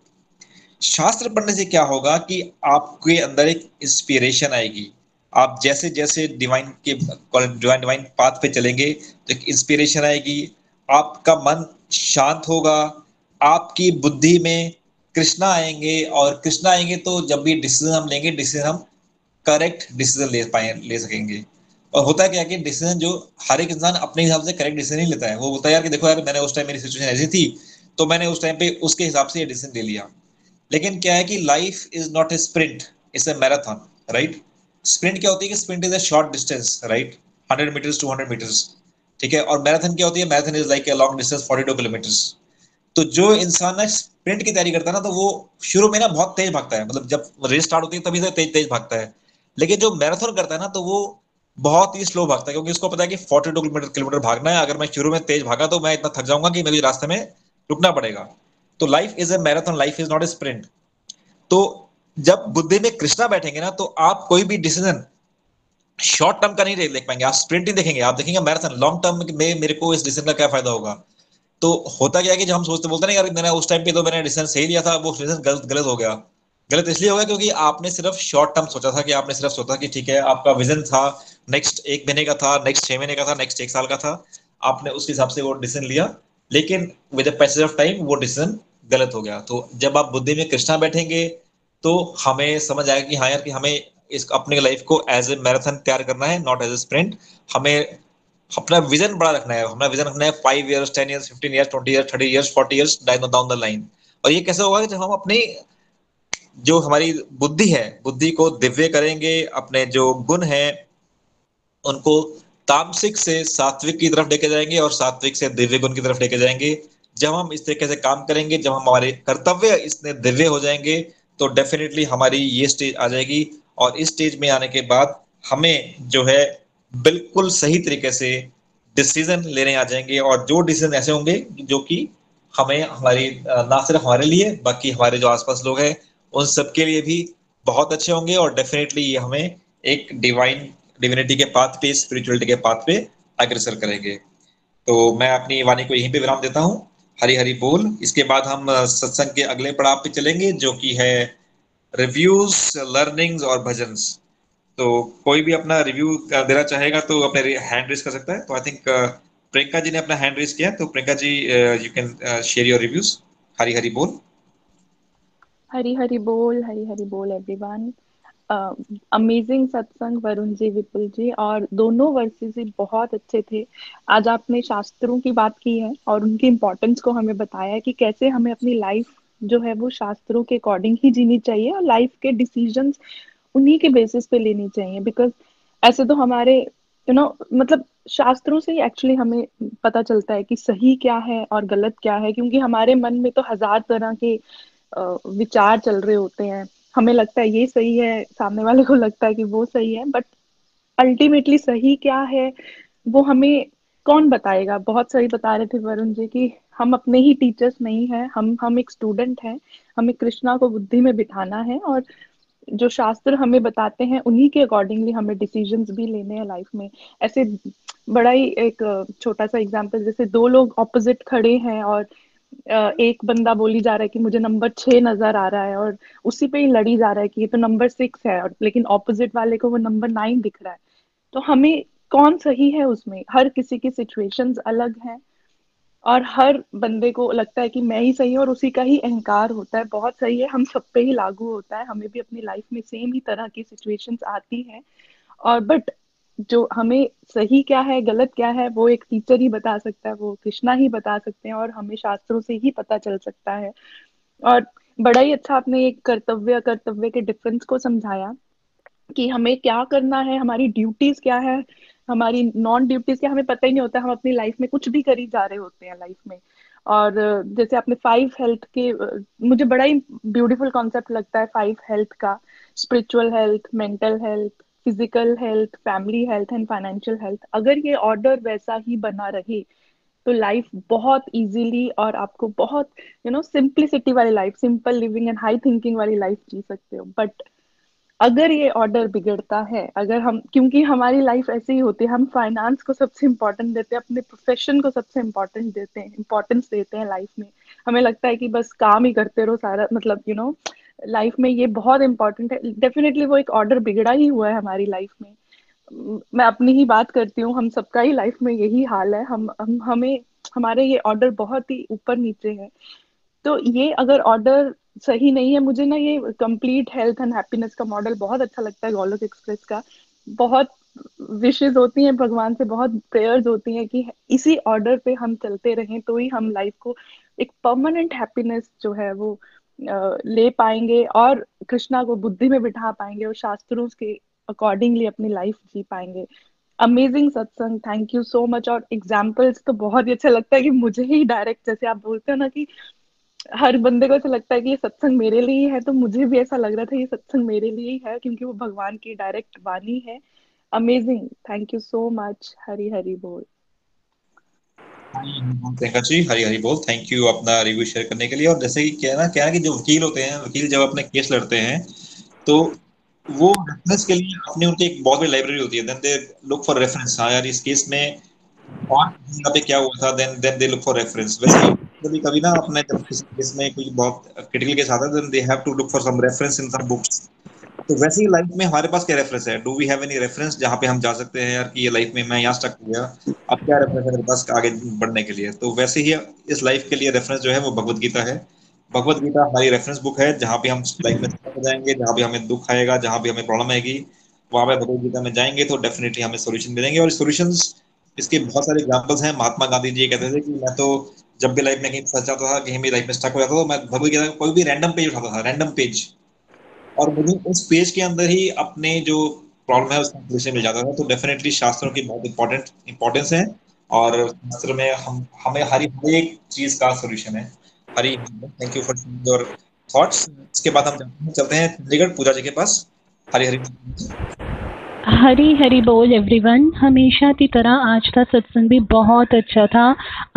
शास्त्र पढ़ने से क्या होगा कि आपके अंदर एक इंस्पिरेशन आएगी, आप जैसे जैसे डिवाइन के डिवाइन डिवाइन पाथ पे चलेंगे तो एक इंस्पिरेशन आएगी, आपका मन शांत होगा, आपकी बुद्धि में कृष्णा आएंगे, और कृष्णा आएंगे तो जब भी डिसीजन हम लेंगे डिसीजन हम करेक्ट डिसीजन ले पाए ले सकेंगे। और होता है क्या कि डिसीजन जो हर एक इंसान अपने हिसाब से करेक्ट डिसीजन ही लेता है, वो बोलता है यार कि देखो यार मैंने उस टाइम मेरी सिचुएशन ऐसी थी तो मैंने उस टाइम पे उसके हिसाब से ये डिसीजन ले लिया। लेकिन क्या है कि life is not a sprint, it's a marathon, right. Sprint क्या होती है कि sprint is a short distance, right, hundred metres two hundred metres, ठीक है। और मैराथन क्या होती है, marathon is like a long distance forty two kilometres. तो जो इंसान ना स्प्रिंट की तैयारी करता है ना तो वो शुरू में ना बहुत तेज भागता है, मतलब जब रेस स्टार्ट होती है तभी से तेज तेज भागता है, लेकिन जो मैराथन करता है ना तो वो बहुत ही स्लो भागता है, क्योंकि उसको पता है कि फोर्टी टू किलोमीटर भागना है। अगर मैं शुरू में तेज भागा तो मैं इतना थक जाऊंगा कि मुझे रास्ते में रुकना पड़ेगा। तो life is a marathon, life is not a sprint. तो जब बुद्धि में कृष्णा बैठेंगे ना तो आप कोई भी डिसीजन शॉर्ट टर्म का नहीं देख पाएंगे आप, स्प्रिंटिंग देखेंगे आप, देखेंगे मैराथन। लॉन्ग टर्म में मेरे को इस डिसीजन का क्या फायदा होगा? तो होता क्या है कि जब हम सोचते बोलते हैं यार मैंने उस टाइम पे तो मैंने डिसीजन सही लिया था, वो डिसीजन गलत गलत हो गया। गलत इसलिए होगा क्योंकि आपने सिर्फ शॉर्ट टर्म सोचा था, कि आपने सिर्फ सोचा कि ठीक है आपका विजन था नेक्स्ट एक महीने का था, नेक्स्ट छह महीने का था, नेक्स्ट एक साल का था, आपने उस हिसाब से वो डिसीजन लिया, लेकिन with the passage of time वो डिसीजन गलत हो गया। तो जब आप बुद्धि में कृष्णा बैठेंगे तो हमें समझ आएगा कि हाँ यार कि हमें इस अपने लाइफ को एज ए मैराथन तैयार करना है, नॉट एज ए स्प्रिंट। हमें अपना विजन बड़ा रखना है, हमारा विजन रखना है five years, ten years, fifteen years, twenty years, thirty years, forty years down the line. और ये कैसे होगा? जब हम अपनी जो हमारी बुद्धि है, बुद्धि को दिव्य करेंगे, अपने जो गुण हैं उनको तामसिक से सात्विक की तरफ लेके जाएंगे और सात्विक से दिव्य गुण की तरफ लेके जाएंगे। जब हम इस तरीके से काम करेंगे, जब हमारे कर्तव्य इसमें दिव्य हो जाएंगे, तो डेफिनेटली हमारी ये स्टेज आ जाएगी। और इस स्टेज में आने के बाद हमें जो है बिल्कुल सही तरीके से डिसीजन लेने आ जाएंगे, और जो डिसीजन ऐसे होंगे जो कि हमें हमारी ना सिर्फ हमारे लिए बाकी हमारे जो आसपास लोग हैं उन सबके लिए भी बहुत अच्छे होंगे। और डेफिनेटली ये हमें एक डिवाइन डिविनिटी के पाथ पे, स्पिरिचुअलिटी के पाथ पे अग्रसर करेंगे। तो मैं अपनी वाणी को यहीं पे विराम देता हूँ। हरी हरी बोल। इसके बाद हम सत्संग के अगले पड़ाव पे चलेंगे जो कि है रिव्यूज, लर्निंग्स और भजन्स। तो कोई भी अपना रिव्यू देना चाहेगा तो अपने हैंड रेज कर सकता है। तो आई थिंक प्रियंका जी ने अपना हैंड रेज किया, तो Priyanka ji you can share your reviews. Hari Hari बोल। हरी हरी बोल। हरी हरी बोल एवरीवन। अमेजिंग सत्संग वरुण जी, विपुल जी, और दोनों वर्सेस ही बहुत अच्छे थे। आज आपने शास्त्रों की बात की है और उनकी इम्पोर्टेंस को हमें बताया है कि कैसे हमें अपनी लाइफ जो है वो शास्त्रों के अकॉर्डिंग ही जीनी चाहिए और लाइफ के डिसीजंस उन्हीं के बेसिस पे लेनी चाहिए। बिकॉज ऐसे तो हमारे यू नो मतलब शास्त्रों से ही एक्चुअली हमें पता चलता है कि सही क्या है और गलत क्या है, क्योंकि हमारे मन में तो हजार तरह के विचार चल रहे होते हैं। हमें लगता है ये सही है, सामने वाले को लगता है कि वो सही है, बट अल्टीमेटली सही क्या है वो हमें कौन बताएगा। बहुत सही बता रहे थे वरुण जी कि हम अपने ही टीचर्स नहीं हैं, हम हम एक स्टूडेंट हैं। हमें कृष्णा को बुद्धि में बिठाना है और जो शास्त्र हमें बताते हैं उन्हीं के अकॉर्डिंगली हमें डिसीजंस भी लेने हैं लाइफ में। ऐसे बड़ा ही एक छोटा सा एग्जाम्पल, जैसे दो लोग ऑपोजिट खड़े हैं और एक बंदा बोली जा रहा है कि मुझे नंबर छः नजर आ रहा है और उसी पे ही लड़ी जा रहा है कि ये तो नंबर सिक्स है, और लेकिन ऑपोजिट वाले को वो नंबर नाइन दिख रहा है। तो हमें कौन सही है उसमें? हर किसी की सिचुएशंस अलग हैं और हर बंदे को लगता है कि मैं ही सही हूँ और उसी का ही अहंकार होता है। बहुत सही है, हम सब पे ही लागू होता है। हमें भी अपनी लाइफ में सेम ही तरह की सिचुएशंस आती हैं, और बट जो हमें सही क्या है गलत क्या है वो एक टीचर ही बता सकता है, वो कृष्णा ही बता सकते हैं, और हमें शास्त्रों से ही पता चल सकता है। और बड़ा ही अच्छा आपने एक कर्तव्य कर्तव्य के डिफरेंस को समझाया कि हमें क्या करना है, हमारी ड्यूटीज क्या है, हमारी नॉन ड्यूटीज क्या, हमें पता ही नहीं होता। हम अपनी लाइफ में कुछ भी करी जा रहे होते हैं लाइफ में। और जैसे आपने फाइव हेल्थ के, मुझे बड़ा ही ब्यूटीफुल कॉन्सेप्ट लगता है फाइव हेल्थ का, spiritual health, mental health, physical health, family health and financial health. अगर ये ऑर्डर वैसा ही बना रहे तो लाइफ बहुत इजीली और आपको बहुत यू नो सिंपलिसिटी वाली life, simple living and high thinking वाली लाइफ जी सकते हो। बट अगर ये ऑर्डर बिगड़ता है, अगर हम, क्योंकि हमारी लाइफ ऐसे ही होती है, हम फाइनेंस को सबसे इम्पोर्टेंट देते हैं, अपने प्रोफेशन को सबसे इम्पोर्टेंट देते हैं इम्पोर्टेंस देते हैं लाइफ में। हमें लगता है कि बस काम ही करते रहो सारा, मतलब यू नो लाइफ में ये बहुत इंपॉर्टेंट है। डेफिनेटली वो एक ऑर्डर बिगड़ा ही हुआ है हमारी लाइफ में। मैं अपनी ही बात करती हूँ, हम सबका ही लाइफ में यही हाल है। हम हम हमें हमारे ये ऑर्डर बहुत ही ऊपर नीचे है। तो ये अगर ऑर्डर सही नहीं है, मुझे ना ये कंप्लीट हेल्थ एंड हैप्पीनेस का मॉडल बहुत अच्छा लगता है गोलोक एक्सप्रेस का। बहुत विशेज होती हैं भगवान से, बहुत प्रेयर्स होती हैं कि इसी ऑर्डर पे हम चलते रहें तो ही हम लाइफ को एक परमानेंट हैप्पीनेस जो है वो ले पाएंगे और कृष्णा को बुद्धि में बिठा पाएंगे और शास्त्रों के अकॉर्डिंगली अपनी लाइफ जी पाएंगे। अमेजिंग सत्संग, थैंक यू सो मच। और एग्जाम्पल्स तो बहुत ही अच्छा लगता है कि मुझे ही डायरेक्ट, जैसे आप बोलते हो ना कि हर बंदे को ऐसा लगता है कि ये सत्संग मेरे लिए है, तो मुझे भी ऐसा लग रहा था ये सत्संग मेरे लिए ही है क्योंकि वो भगवान की डायरेक्ट वाणी है। Amazing, thank you so much. Hari Hari बोल। प्रियंका जी, हरी हरी बोल, थैंक यू अपना रिव्यू शेयर करने के लिए। और जैसे कि क्या ना क्या है कि जो वकील होते हैं, वकील जब अपने केस लड़ते हैं तो वो रेफरेंस के लिए अपने उनके एक बहुत बड़ी लाइब्रेरी होती है, then they look for reference, हां यार इस केस में कौन यहाँ पे क्या हुआ था, then then they look for reference. वैसे कभी कभी ना अपने जब केस में कोई बहुत क्रिटिकल केस आता है then they have to look for some reference in some books. तो वैसे ही लाइफ में हमारे पास क्या रेफरेंस है, do we have any reference जहाँ पे हम जा सकते हैं यार कि ये लाइफ में मैं यहाँ स्टक हो गया, अब क्या रेफरेंस है मेरे पास आगे बढ़ने के लिए। तो वैसे ही इस लाइफ के लिए रेफरेंस जो है वो भगवत गीता है। भगवत गीता हमारी रेफरेंस बुक है, जहाँ पे हम लाइफ में स्टक हो जाएंगे, जहाँ पे हमें दुख आएगा, जहाँ पे हमें प्रॉब्लम आएगी, वहाँ पे भगवत गीता में जाएंगे तो डेफिनेटली हमें सोल्यूशन मिलेंगे। और सोल्यूशंस इसके बहुत सारे एग्जाम्पल्स हैं। महात्मा गांधी जी कहते थे कि मैं तो जब भी लाइफ में कहीं फंस जाता था, कहीं भी लाइफ में स्टक हो जाता था, मैं भगवत गीता का कोई भी रैंडम पेज उठाता था, रैंडम पेज, और मुझे उस पेज के अंदर ही अपने जो प्रॉब्लम है उसका सोल्यूशन मिल जाता है। तो डेफिनेटली शास्त्रों की बहुत इंपॉर्टेंट इंपॉर्टेंस है और शास्त्र में हम हमें हर एक चीज का सोल्यूशन है। Hari thank you for your thoughts. इसके बाद हम चलते हैं चंडीगढ़ पूजा जी के पास। हरी हरी हरी हरी बोल एवरीवन। हमेशा की तरह आज का सत्संग भी बहुत अच्छा था।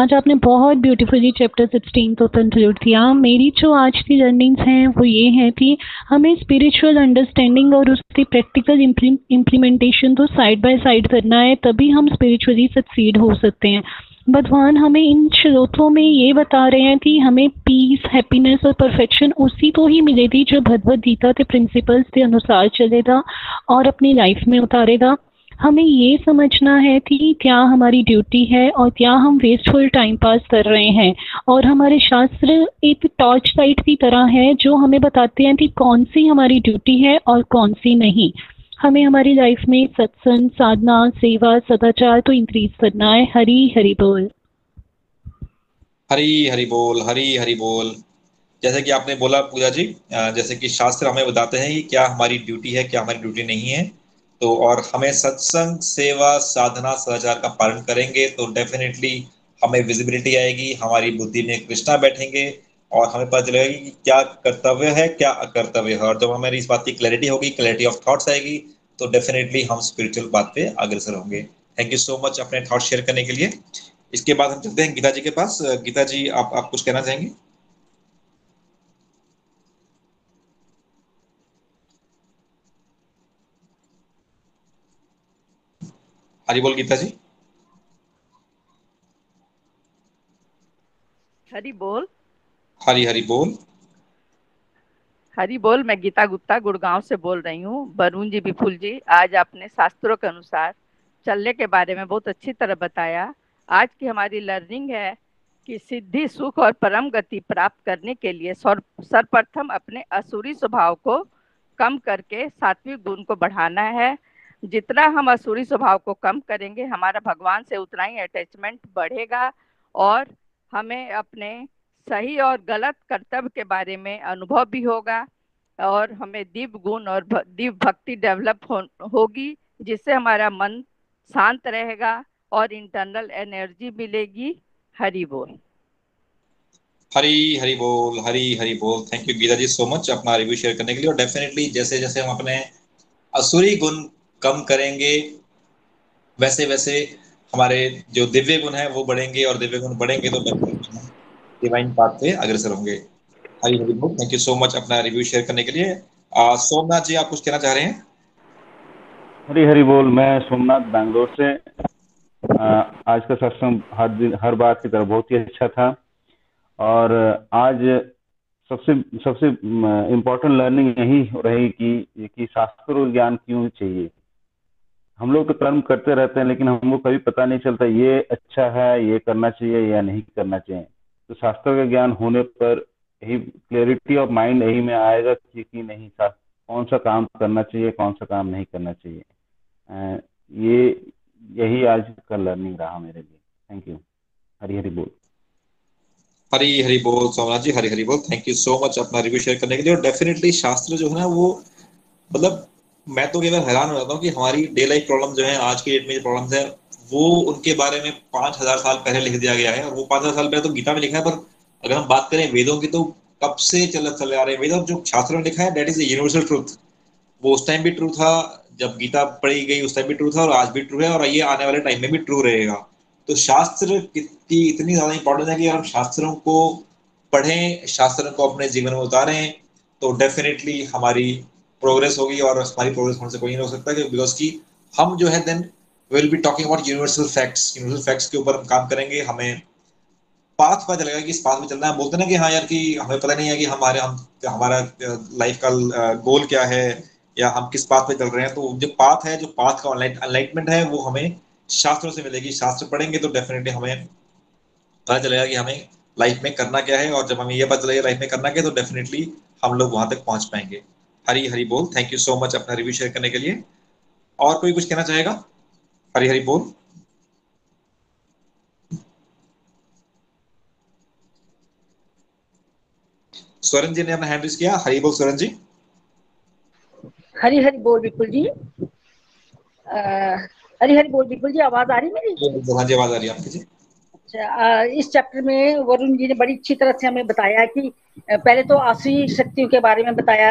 आज आपने बहुत ब्यूटीफुली चैप्टर सिक्सटीन को कंक्लूड किया। मेरी जो आज की लर्निंग्स हैं वो ये है कि हमें स्पिरिचुअल अंडरस्टैंडिंग और उसकी प्रैक्टिकल इम्प्लीमेंटेशन तो साइड बाय साइड करना है, तभी हम स्पिरिचुअली सक्सीड हो सकते हैं। भगवान हमें इन श्लोकों में ये बता रहे हैं कि हमें पीस, हैप्पीनेस और परफेक्शन उसी को ही मिलेगी जो भगवद गीता के प्रिंसिपल्स के अनुसार चलेगा और अपनी लाइफ में उतारेगा। हमें ये समझना है कि क्या हमारी ड्यूटी है और क्या हम वेस्टफुल टाइम पास कर रहे हैं। और हमारे शास्त्र एक टॉर्च लाइट की तरह है जो हमें बताते हैं कि कौन सी हमारी ड्यूटी है और कौन सी नहीं। हमें हमारी लाइफ में सत्संग, साधना, सेवा, सदाचार तो इंक्रीज करना है। हरी हरी बोल। हरी हरी बोल। हरी हरी बोल। जैसे कि आपने बोला पूजा जी, जैसे कि शास्त्र हमें बताते हैं कि क्या हमारी ड्यूटी है, क्या हमारी ड्यूटी नहीं है। तो और हमें सत्संग, सेवा, साधना, सदाचार का पालन करेंगे तो डेफिनेटली हमें विजिबिलिटी आएगी, हमारी बुद्धि में कृष्णा बैठेंगे और हमें पता चलेगा कि क्या कर्तव्य है, क्या अकर्तव्य है। और जब हमारी इस बात की क्लैरिटी होगी, क्लैरिटी ऑफ थॉट्स आएगी, तो डेफिनेटली हम स्पिरिचुअल बात पे अग्रसर होंगे। थैंक यू सो मच अपने थॉट्स शेयर करने के लिए। इसके बाद हम चलते हैं गीता जी के पास। गीता जी, आप आप कुछ कहना चाहेंगे? हरी बोल गीता जी। हरी बोल। हरी हरी बोल। हरी बोल। मैं गीता गुप्ता गुड़गांव से बोल रही हूँ। वरुण जी, विपुल जी, आज आपने शास्त्रों के अनुसार चलने के बारे में बहुत अच्छी तरह बताया। आज की हमारी लर्निंग है कि सिद्धि, सुख और परम गति प्राप्त करने के लिए सर्वप्रथम अपने असुरी स्वभाव को कम करके सात्विक गुण को बढ़ाना है। जितना हम असुरी स्वभाव को कम करेंगे, हमारा भगवान से उतना ही अटैचमेंट बढ़ेगा और हमें अपने सही और गलत कर्तव्य के बारे में अनुभव भी होगा और हमें दिव्य गुण और दिव्य भक्ति डेवलप हो, होगी जिससे हमारा मन शांत रहेगा और इंटरनल एनर्जी मिलेगी। हरि बोल। हरी हरी बोल। हरी हरी बोल। Thank you Gita ji so much अपना रिव्यू शेयर करने के लिए। और डेफिनेटली जैसे जैसे हम अपने असुरी गुण कम करेंगे, वैसे वैसे हमारे जो दिव्य गुण है वो बढ़ेंगे और दिव्य गुण बढ़ेंगे तो डिवाइन पाथ पे अग्रसर होंगे। हरी हरी बोल। थैंक यू सो मच अपना रिव्यू शेयर करने के लिए। सोमनाथ जी, आप कुछ कहना चाह रहे हैं? हरी हरी बोल। मैं सोमनाथ बैंगलोर से। आ, आज का सत्संग हर दिन हर बात की तरह बहुत ही अच्छा था और आज सबसे सबसे इम्पोर्टेंट लर्निंग यही रही कि, कि शास्त्रों ज्ञान क्यों चाहिए। हम लोग तो कर्म करते रहते हैं लेकिन हमको कभी पता नहीं चलता ये अच्छा है, ये करना चाहिए या नहीं करना चाहिए। तो शास्त्रों का ज्ञान होने पर यही क्लैरिटी ऑफ माइंड यही में आएगा कि नहीं कौन सा काम करना चाहिए, कौन सा काम नहीं करना चाहिए। ये यही आज का लर्निंग रहा मेरे लिए। Thank you. हरी हरी बोल। हरी हरी बोल सोमनाथ जी। हरी हरी बोल। थैंक यू सो मच अपना रिव्यू शेयर करने के लिए। और डेफिनेटली शास्त्र जो है ना वो मतलब मैं तो कई बार हैरान हो जाता हूँ कि हमारी डे लाइफ प्रॉब्लम जो है, आज की डेट में जो प्रॉब्लम्स है वो उनके बारे में पांच हजार साल पहले लिख दिया गया है। और वो पांच हजार साल पहले तो गीता में लिखा है, पर अगर हम बात करें वेदों की तो कब से चले चले आ रहे हैं। वेदों जो शास्त्रों में लिखा है that is a universal truth. वो उस टाइम भी ट्रू था जब गीता पढ़ी गई, उस टाइम भी ट्रू था और आज भी ट्रू है और ये आने वाले टाइम में भी ट्रू रहेगा। तो शास्त्र की इतनी ज्यादा इंपॉर्टेंस है कि हम शास्त्रों को पढ़ें, शास्त्रों को अपने जीवन में उतारें तो डेफिनेटली हमारी प्रोग्रेस होगी और हमारी प्रोग्रेस होने से कोई नहीं हो सकता, बिकॉज की हम जो है then will be talking about universal facts, universal facts के ऊपर हम काम करेंगे, हमें पाथ पता चलेगा कि इस पाथ में चलना है। बोलते ना कि हाँ यार कि हमें पता नहीं है कि हमारे हम हमारा लाइफ का गोल क्या है या हम किस पाथ पे चल रहे हैं, तो जो पाथ है, जो पाथ का अनलाइटमेंट है वो हमें शास्त्रों से मिलेगी। शास्त्र पढ़ेंगे तो डेफिनेटली हमें पता चलेगा कि हमें लाइफ में करना क्या है, और जब हमें यह पता चलेगा लाइफ में करना क्या है तो डेफिनेटली हम लोग वहाँ तक पहुँच पाएंगे। हरी हरी बोल, थैंक यू सो मच अपना रिव्यू शेयर करने के लिए। और कोई कुछ कहना चाहेगा? हरी हरी बोल। स्वरण जी ने अपना हैंड रेज किया, हरी बोल स्वरण जी। हरी हरी बोल विपुल जी, हरी हरी बोल विपुल जी। आवाज आ रही मेरी? हाँ जी आवाज आ रही है आपकी जी। अच्छा, इस चैप्टर में वरुण जी ने बड़ी अच्छी तरह से हमें बताया कि पहले तो आसुरी शक्तियों के बारे में बताया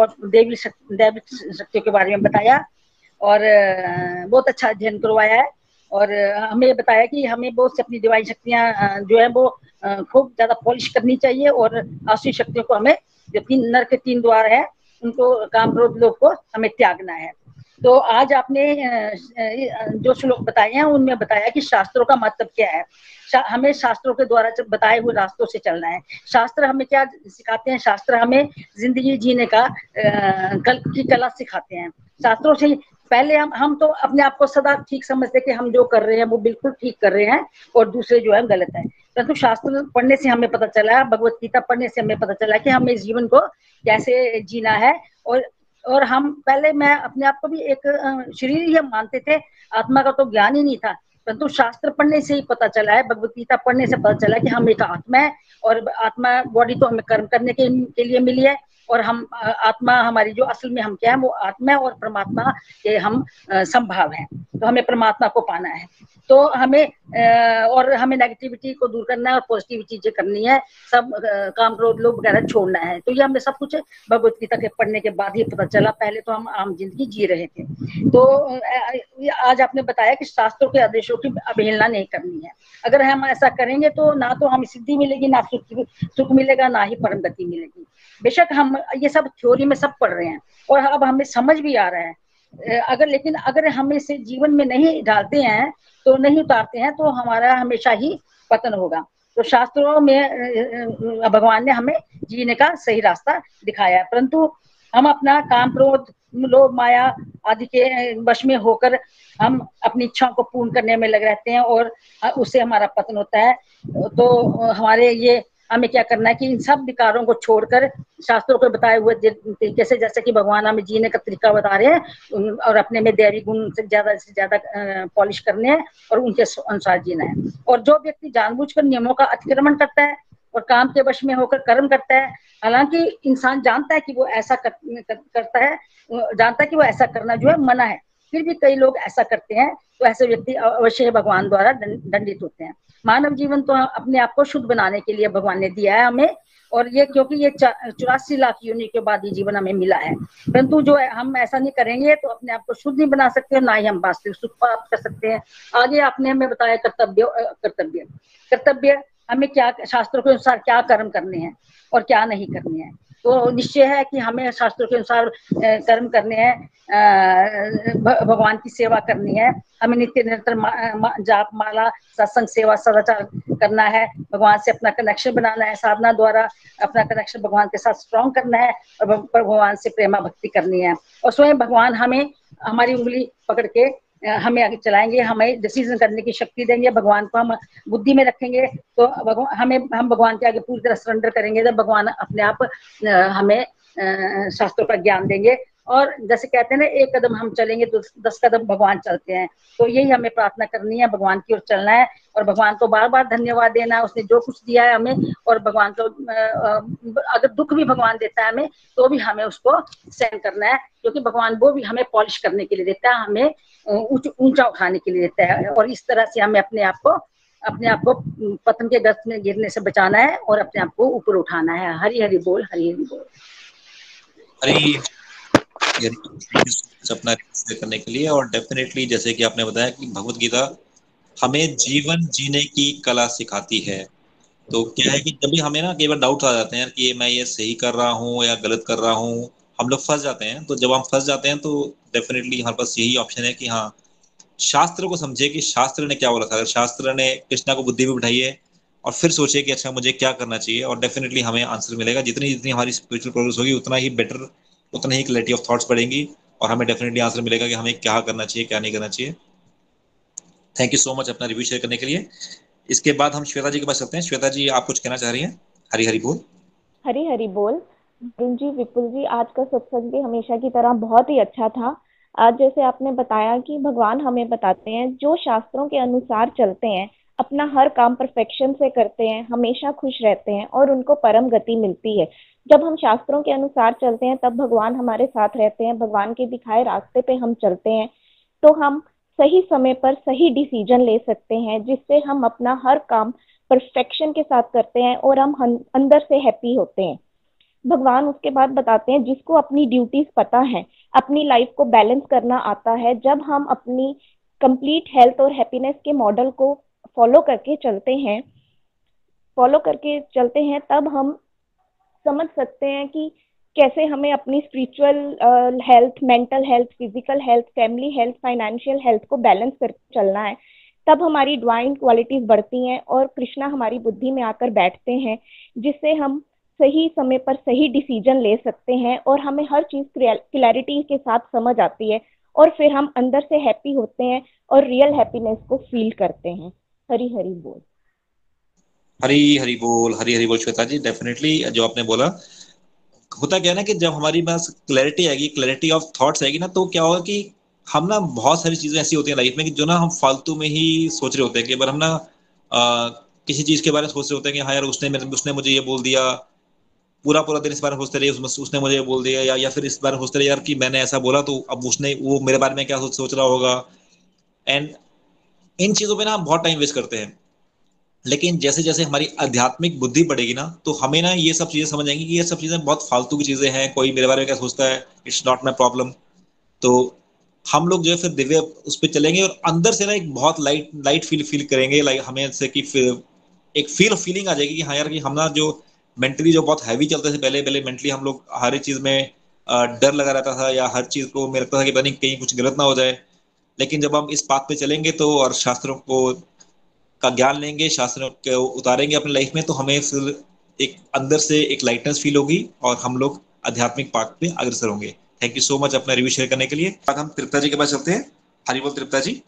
और देवी शक्ति देवी शक्तियों के बारे में बताया और बहुत अच्छा अध्ययन करवाया है, और हमें बताया कि हमें बहुत सी अपनी दिवाली शक्तियाँ जो है वो खूब ज्यादा पॉलिश करनी चाहिए और आसुरी शक्तियों को हमें जो तीन नर के तीन द्वार है उनको काम क्रोध लोभ को हमें त्यागना है। तो आज आपने जो श्लोक बताए हैं उनमें बताया कि शास्त्रों का मतलब क्या है, शा, हमें शास्त्रों के द्वारा बताए हुए रास्तों से चलना है। शास्त्र हमें क्या सिखाते हैं? शास्त्र हमें जिंदगी जीने का कल की कला सिखाते हैं। शास्त्रों से पहले हम हम तो अपने आप को सदा ठीक समझते कि हम जो कर रहे हैं वो बिल्कुल ठीक कर रहे हैं और दूसरे जो है गलत है, परंतु शास्त्र पढ़ने से हमें पता चला, भगवत गीता पढ़ने से हमें पता चला कि हमें इस जीवन को कैसे जीना है। और और हम पहले मैं अपने आप को भी एक शरीर ही मानते थे, आत्मा का तो ज्ञान ही नहीं था, परंतु शास्त्र पढ़ने से ही पता चला है, भगवत गीता पढ़ने से पता चला कि हम एक आत्मा है और आत्मा बॉडी तो हमें कर्म करने के, के लिए मिली है, और हम आत्मा हमारी जो असल में हम क्या है वो आत्मा है और परमात्मा के हम संभाव है, तो हमें परमात्मा को पाना है। तो हमें आ, और हमें नेगेटिविटी को दूर करना है और पॉजिटिव चीजें करनी है, सब आ, काम क्रोध लोभ वगैरह छोड़ना है। तो ये हमें सब कुछ भगवत गीता के पढ़ने के बाद ही पता चला, पहले तो हम आम जिंदगी जी रहे थे। तो आज आपने बताया कि शास्त्रों के आदेशों की अवहेलना नहीं करनी है, अगर हम ऐसा करेंगे तो ना तो हमें सिद्धि मिलेगी, ना सुख सुख मिलेगा, ना ही परम गति मिलेगी। बेशक हम ये सब थ्योरी में सब पढ़ रहे हैं और अब हमें समझ भी आ रहा है, अगर लेकिन अगर हम इसे जीवन में नहीं डालते हैं तो नहीं उतारते हैं तो हमारा हमेशा ही पतन होगा। तो शास्त्रों में भगवान ने हमें जीने का सही रास्ता दिखाया है, परंतु हम अपना काम क्रोध लोभ माया आदि के वश में होकर हम अपनी इच्छाओं को पूर्ण करने में लग रहते हैं और उससे हमारा पतन होता है। तो हमारे ये हमें क्या करना है कि इन सब विकारों को छोड़कर शास्त्रों के बताए हुए तरीके से, जैसे कि भगवान हमें जीने का तरीका बता रहे हैं, और अपने में दैवी गुण से ज्यादा से ज्यादा पॉलिश करने हैं और उनके अनुसार जीना है। और जो व्यक्ति जानबूझकर नियमों का अतिक्रमण करता है और काम के वश में होकर कर्म करता है, हालांकि इंसान जानता है कि वो ऐसा कर, कर, करता है जानता है कि वो ऐसा करना जो है मना है, फिर भी कई लोग ऐसा करते हैं, तो ऐसे व्यक्ति अवश्य भगवान द्वारा दंडित होते हैं। मानव जीवन तो अपने आप को शुद्ध बनाने के लिए भगवान ने दिया है हमें, और ये क्योंकि ये चौरासी लाख योनि के बाद ये जीवन हमें मिला है, परंतु जो हम ऐसा नहीं करेंगे तो अपने आप को शुद्ध नहीं बना सकते, ना ही हम वास्तविक सुख प्राप्त कर सकते हैं। आगे आपने हमें बताया कर्तव्य कर्तव्य कर्तव्य हमें क्या, शास्त्रों के अनुसार क्या कर्म करने हैं और क्या नहीं करने हैं। तो निश्चय है कि हमें शास्त्रों के अनुसार कर्म करने हैं, भगवान की सेवा करनी है, हमें नित्य निरंतर मा, जाप माला सत्संग सेवा सदाचार करना है, भगवान से अपना कनेक्शन बनाना है, साधना द्वारा अपना कनेक्शन भगवान के साथ स्ट्रॉन्ग करना है और भगवान से प्रेमा भक्ति करनी है। और स्वयं भगवान हमें हमारी उंगली पकड़ के हमें आगे चलाएंगे, हमें डिसीजन करने की शक्ति देंगे, भगवान को हम बुद्धि में रखेंगे तो भगवान हमें हम भगवान के आगे पूरी तरह सरेंडर करेंगे, तो भगवान अपने आप हमें शास्त्रों का ज्ञान देंगे। और जैसे कहते हैं ना, एक कदम हम चलेंगे तो दस कदम भगवान चलते हैं, तो यही हमें प्रार्थना करनी है, भगवान की ओर चलना है और भगवान को बार बार धन्यवाद देना है, उसने जो कुछ दिया है हमें। और भगवान को अगर दुख भी भगवान देता है हमें तो भी हमें उसको सहन करना है, क्योंकि भगवान वो भी हमें पॉलिश करने के लिए देता है, हमें ऊंचा उठाने के लिए देता है। और इस तरह से हमें अपने आप को अपने आप को पतन के गर्त में गिरने से बचाना है और अपने आप को ऊपर उठाना है। हरी हरी बोल, हरी हरी बोल। हरी अपना करने के लिए, और डेफिनेटली जैसे कि आपने बताया कि भगवत गीता हमें जीवन जीने की कला सिखाती है। तो क्या है कि जब भी हमें ना कई बार डाउट आ जाते हैं कि मैं ये सही कर रहा हूँ या गलत कर रहा हूँ, हम लोग फंस जाते हैं। तो जब हम फंस जाते हैं तो डेफिनेटली हमारे पास यही ऑप्शन है कि हाँ शास्त्र को समझे कि शास्त्र ने क्या बोला था। अगर शास्त्र ने कृष्णा को बुद्धि में बिठाइए और फिर सोचे कि अच्छा मुझे क्या करना चाहिए, और डेफिनेटली हमें आंसर मिलेगा। जितनी जितनी हमारी स्पिरिचुअल प्रोग्रेस होगी उतना ही बेटर, उतना ही क्लैरिटी ऑफ थॉट्स बढ़ेंगी और हमें डेफिनेटली आंसर मिलेगा कि हमें क्या करना चाहिए, क्या नहीं करना चाहिए। थैंक यू सो मच अपना रिव्यू शेयर करने के लिए। इसके बाद हम श्वेता जी के पास चलते हैं। श्वेता जी आप कुछ कहना चाह रही हैं? हरी हरी बोल। हरी हरी बोल। वरुण जी, विपुल जी, आज का सत्संग भी हमेशा की तरह बहुत ही अच्छा था। आज जैसे आपने बताया कि भगवान हमें बताते हैं जो शास्त्रों के अनुसार चलते हैं, अपना हर काम परफेक्शन से करते हैं, हमेशा खुश रहते हैं और उनको परम गति मिलती है। जब हम शास्त्रों के अनुसार चलते हैं तब भगवान हमारे साथ रहते हैं, भगवान के दिखाए रास्ते पे हम चलते हैं तो हम सही समय पर सही डिसीजन ले सकते हैं, जिससे हम अपना हर काम परफेक्शन के साथ करते हैं और हम अंदर से हैप्पी होते हैं। भगवान उसके बाद बताते हैं जिसको अपनी ड्यूटीज पता है, अपनी लाइफ को बैलेंस करना आता है। जब हम अपनी कंप्लीट हेल्थ और हैप्पीनेस के मॉडल को फॉलो करके चलते हैं फॉलो करके चलते हैं तब हम समझ सकते हैं कि कैसे हमें अपनी spiritual health, mental health, physical health, family health, financial health को बैलेंस करके चलना है। तब हमारी डिवाइन क्वालिटीज बढ़ती हैं और कृष्णा हमारी बुद्धि में आकर बैठते हैं, जिससे हम सही समय पर सही डिसीजन ले सकते हैं और हमें हर चीज क्लैरिटी के साथ समझ आती है और फिर हम अंदर से हैप्पी होते हैं और रियल हैप्पीनेस को फील करते हैं। हरी हरी बोल। हरी हरी बोल। हरी हरी बोल श्वेता जी। डेफिनेटली जो आपने बोला, होता क्या है ना कि जब हमारी पास क्लैरिटी आएगी, क्लैरिटी ऑफ थॉट्स आएगी ना, तो क्या होगा कि हम ना बहुत सारी चीजें ऐसी होती हैं लाइफ में कि जो ना हम फालतू में ही सोच रहे होते हैं। कि बार हम ना आ, किसी चीज के बारे में सोच रहे होते हैं कि हाँ यार उसने उसने मुझे ये बोल दिया, पूरा पूरा दिन इस बारे में सोचते रहे उसने मुझे बोल दिया, या, या फिर इस बारे में सोचते रहे यार कि मैंने ऐसा बोला तो अब उसने वो मेरे बारे में क्या सोच सोच रहा होगा। एंड इन चीज़ों पे ना हम बहुत टाइम वेस्ट करते हैं। लेकिन जैसे जैसे हमारी आध्यात्मिक बुद्धि बढ़ेगी ना तो हमें ना ये सब चीज़ें समझ आएंगी कि ये सब चीज़ें बहुत फालतू की चीज़ें हैं, कोई मेरे बारे में क्या सोचता है, इट्स नॉट माई प्रॉब्लम। तो हम लोग जो है फिर दिव्य उस पर चलेंगे और अंदर से ना एक बहुत लाइट लाइट फील फील करेंगे। लाइक हमें से कि एक फील फीलिंग आ जाएगी कि हाँ यार कि हम ना जो मेंटली जो बहुत हैवी चलते थे पहले पहले मेंटली हम लोग हर चीज़ में डर लगा रहता था या हर चीज़ को मेरे लगता था कि पता नहीं कहीं कुछ गलत ना हो जाए। लेकिन जब हम इस बात पे चलेंगे तो और शास्त्रों को का ज्ञान लेंगे, शास्त्रों को उतारेंगे अपनी लाइफ में, तो हमें फिर एक अंदर से एक लाइटनेस फील होगी और हम लोग आध्यात्मिक पाथ पे अग्रसर होंगे। थैंक यू सो मच अपना रिव्यू शेयर करने के लिए। अब हम त्रिप्ता जी के पास चलते हैं। हरी बोल त्रिप्ता जी।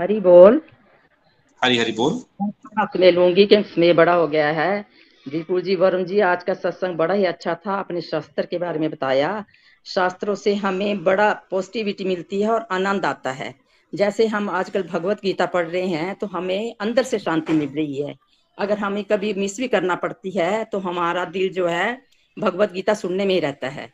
हरी बोल। हरी हरी बोल। ले लूंगी कि स्नेह बड़ा हो गया है। विपुल जी, वरुण जी, आज का सत्संग बड़ा ही अच्छा था। आपने शास्त्र के बारे में बताया, शास्त्रों से हमें बड़ा पॉजिटिविटी मिलती है और आनंद आता है। जैसे हम आजकल भगवत गीता पढ़ रहे हैं तो हमें अंदर से शांति मिल रही है। अगर हमें कभी मिस भी करना पड़ती है तो हमारा दिल जो है भगवत गीता सुनने में ही रहता है,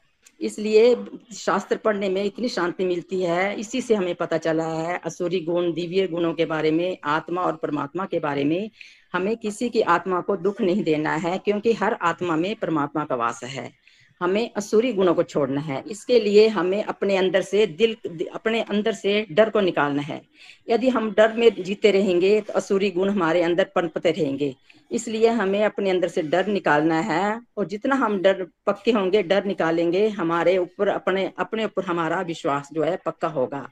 इसलिए शास्त्र पढ़ने में इतनी शांति मिलती है। इसी से हमें पता चला है असुरी गुण, दिव्य गुणों के बारे में, आत्मा और परमात्मा के बारे में। हमें किसी की आत्मा को दुख नहीं देना है क्योंकि हर आत्मा में परमात्मा का वास है। हमें असुरी गुणों को छोड़ना है, इसके लिए हमें अपने अंदर से दिल अपने अंदर से डर को निकालना है। यदि हम डर में जीते रहेंगे तो असुरी गुण हमारे अंदर पनपते रहेंगे, इसलिए हमें अपने अंदर से डर निकालना है। और जितना हम डर पक्के होंगे, डर निकालेंगे, हमारे ऊपर अपने अपने ऊपर हमारा विश्वास जो है पक्का होगा।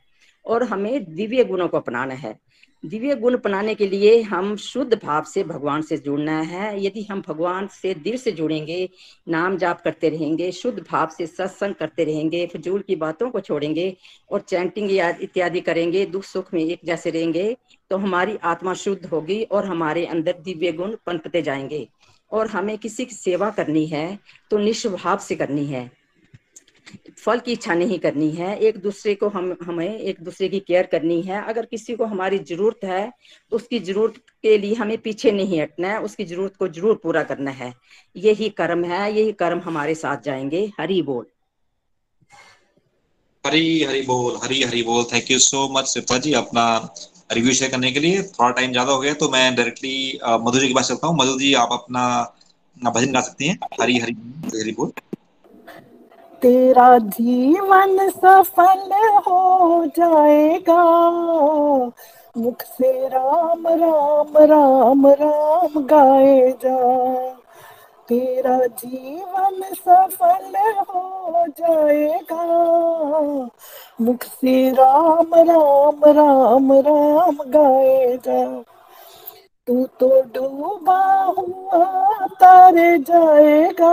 और हमें दिव्य गुणों को अपनाना है। दिव्य गुण अपनाने के लिए हम शुद्ध भाव से भगवान से जुड़ना है। यदि हम भगवान से दिल से जुड़ेंगे, नाम जाप करते रहेंगे, शुद्ध भाव से सत्संग करते रहेंगे, फजूल की बातों को छोड़ेंगे और चैंटिंग इत्यादि करेंगे, दुख सुख में एक जैसे रहेंगे तो हमारी आत्मा शुद्ध होगी और हमारे अंदर दिव्य गुण पनपते जाएंगे। और हमें किसी की सेवा करनी है तो निष्भाव से करनी है, फल की इच्छा नहीं करनी है। एक दूसरे को हम हमें एक दूसरे की केयर करनी है। अगर किसी को हमारी जरूरत है तो उसकी जरूरत के लिए हमें पीछे नहीं हटना है, उसकी जरूरत को जरूर पूरा करना है। यही कर्म है, यही कर्म हमारे साथ जाएंगे। हरि बोल। हरी हरी बोल। हरी हरी बोल। Thank you so much Shripa ji अपना रिव्यू शेयर करने के लिए। थोड़ा टाइम ज्यादा हो गया तो मैं डायरेक्टली मधु जी के पास चलता हूँ। मधु जी, आप अपना भजन गा सकती हैं। हरी हरी हरी बोल। तेरा जीवन सफल हो जाएगा, मुख से राम राम राम राम गाए जा। तेरा जीवन सफल हो जाएगा। मुख से राम राम राम राम गाए जा, तू तो डूबा हुआ तारे जाएगा।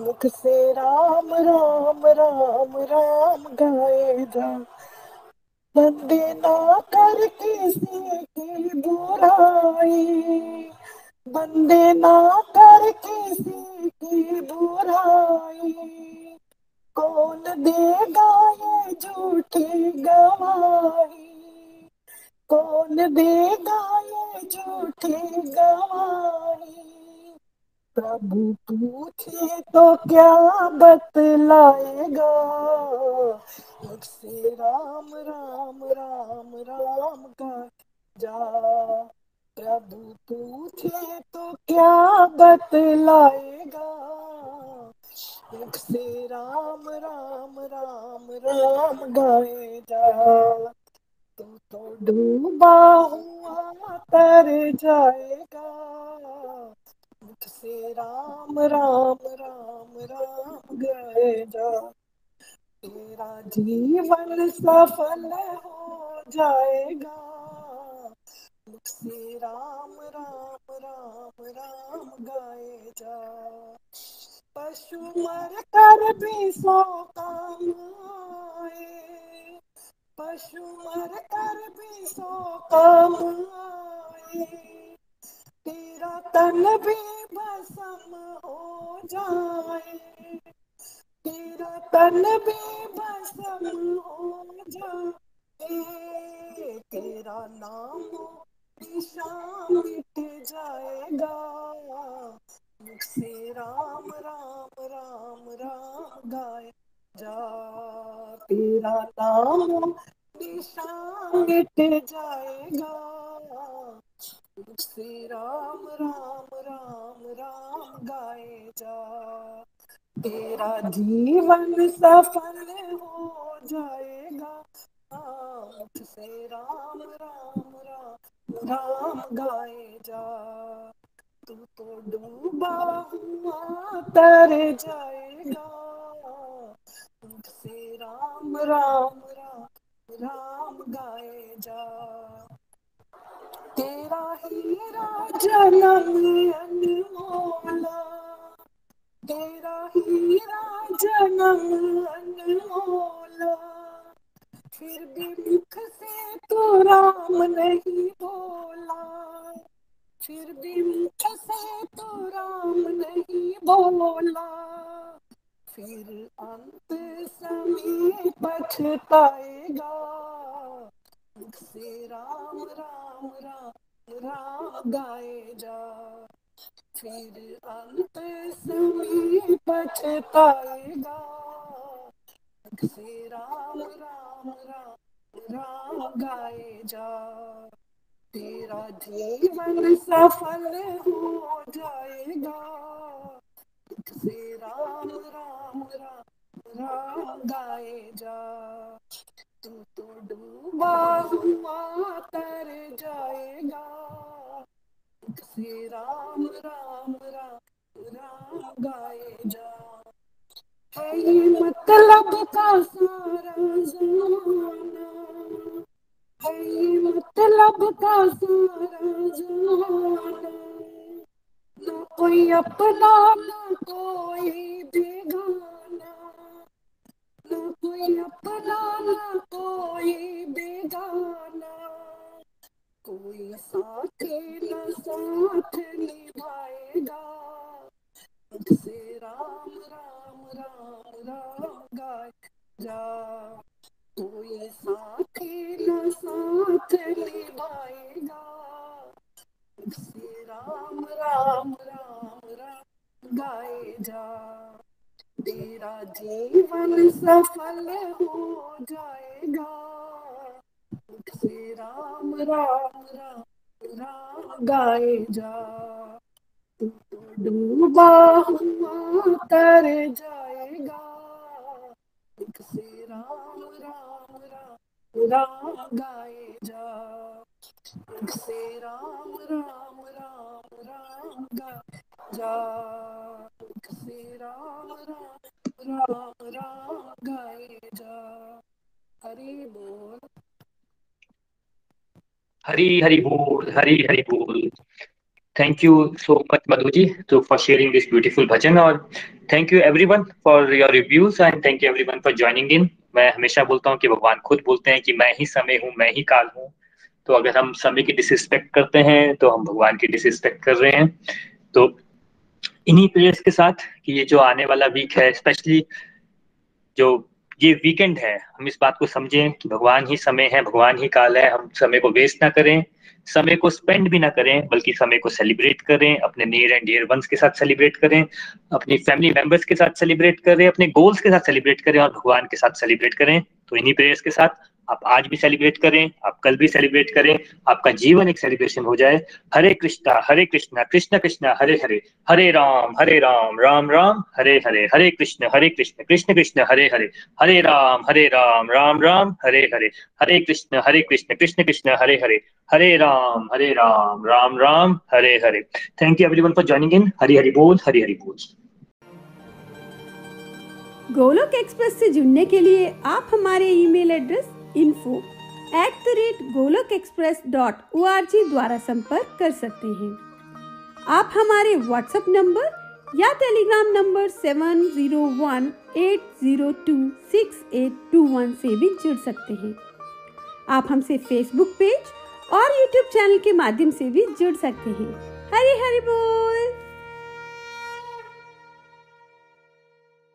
मुख से राम राम राम राम गाए जा, बंदे ना कर किसी की बुराई, बंदे ना कर किसी की बुराई। कौन देगा ये झूठी गवाही, कौन देगा ये झूठी गवाही। प्रभु पूछे तो क्या बतलाएगा, मुझसे राम राम राम राम का जा। प्रभु पूछे तो क्या बतलाएगा, मुख से राम राम राम राम गाए जा। तू तो डूबा हुआ तर जाएगा, मुख से राम राम राम राम गाए जा। तेरा जीवन सफल हो जाएगा, मुख से राम राम राम राम गाए जा। पशु मर कर भी सौ काम आए, पशु मर कर भी सौ काम आए। तेरा तन भी भस्म हो जाए, तेरा तन भी भस्म हो जाए। तेरा नाम निशान मिट जाएगा, मुझसे राम राम राम राम गाए जा। तेरा नाम निशान मिट जाएगा, मुझसे राम राम राम राम गाए जा। तेरा जीवन सफल हो जाएगा, मुझसे राम राम राम राम गाए जा। तू तो डूबा हुआ तर जाएगा, मुझसे राम राम राम राम गाए जा। तेरा हीरा जन्म अनमोला, तेरा हीरा जन्म अनमोला। फिर भी मुख से तो राम नहीं बोला, फिर भी मुख से तो राम नहीं बोला। फिर अंत समय पछताएगा, मुख से राम राम राम राम गाए जा। फिर अंत समय पछताएगा, मुख से राम राम राम राम गाए जा। तेरा जीवन सफल हो जाएगा, से राम राम राम राम गाए जा। तू तो डूबा हुआ तर जाएगा, से राम राम राम राम गाए जा। ये मतलब का सारा जमाना है, ये मतलब का सारा जमाना। ना कोई अपना ना कोई बेगाना, ना कोई अपना ना कोई बेगाना। कोई साथे ना साथ निभाएगा, मुझसे राम राम राम राम गाए जा। कोई साथी न साथ निभाएगा, मुझसे राम राम राम राम गाए जा। तेरा जीवन सफल हो जाएगा, मुझसे राम राम राम राम गाए जा। तू तो डूबा हुआ तर जाएगा, मुख से राम राम राम राम गाए जा। मुख से राम राम राम राम गाए जा तेरा राम राम राम गाए जा। हरि बोल हरी हरी बोल हरी हरी बोल। Thank you so much, Madhuji, so for sharing this beautiful bhajan, और thank you everyone for your reviews and thank you everyone for joining in. मैं हमेशा बोलता हूँ कि भगवान खुद बोलते हैं कि मैं ही समय हूँ, मैं ही काल हूँ, तो अगर हम समय की डिसरिस्पेक्ट करते हैं तो हम भगवान की डिसरिस्पेक्ट कर रहे हैं। तो इन्हीं प्रेयर्स के साथ कि ये जो आने वाला वीक है, स्पेशली जो ये वीकेंड है, हम इस बात को समझें कि भगवान ही समय है, भगवान ही काल है। हम समय को वेस्ट ना करें, समय को स्पेंड भी ना करें, बल्कि समय को सेलिब्रेट करें, अपने नियर एंड डियर वंस के साथ सेलिब्रेट करें, अपनी फैमिली मेंबर्स के साथ सेलिब्रेट करें, अपने गोल्स के साथ सेलिब्रेट करें और भगवान के साथ सेलिब्रेट करें। तो इन्हीं प्रेयर्स के साथ आप आज भी सेलिब्रेट करें, आप कल भी सेलिब्रेट करें, आपका जीवन एक सेलिब्रेशन हो जाए। Hare Krishna Hare Krishna Krishna Krishna Hare Hare, Hare Ram Hare Ram Ram Ram Hare Hare, Hare Krishna Hare Krishna Krishna Krishna Hare Hare, Hare Ram Hare Ram Ram Ram Hare Hare, Hare Krishna Hare Krishna Krishna Krishna Hare Hare, Hare Ram Hare Ram Ram Ram Hare Hare. Thank you everyone for joining in. Hari Hari बोल हरि हरि बोल। गोलोक एक्सप्रेस से जुड़ने के लिए आप हमारे email address info at the rate Golok express dot O R G द्वारा संपर्क कर सकते हैं। आप हमारे व्हाट्सएप नंबर या Telegram number seven zero one eight zero two six eight two one से भी जुड़ सकते हैं। आप हमसे फेसबुक पेज और यूट्यूब चैनल के माध्यम से भी जुड़ सकते हैं। हरी हरी बोल।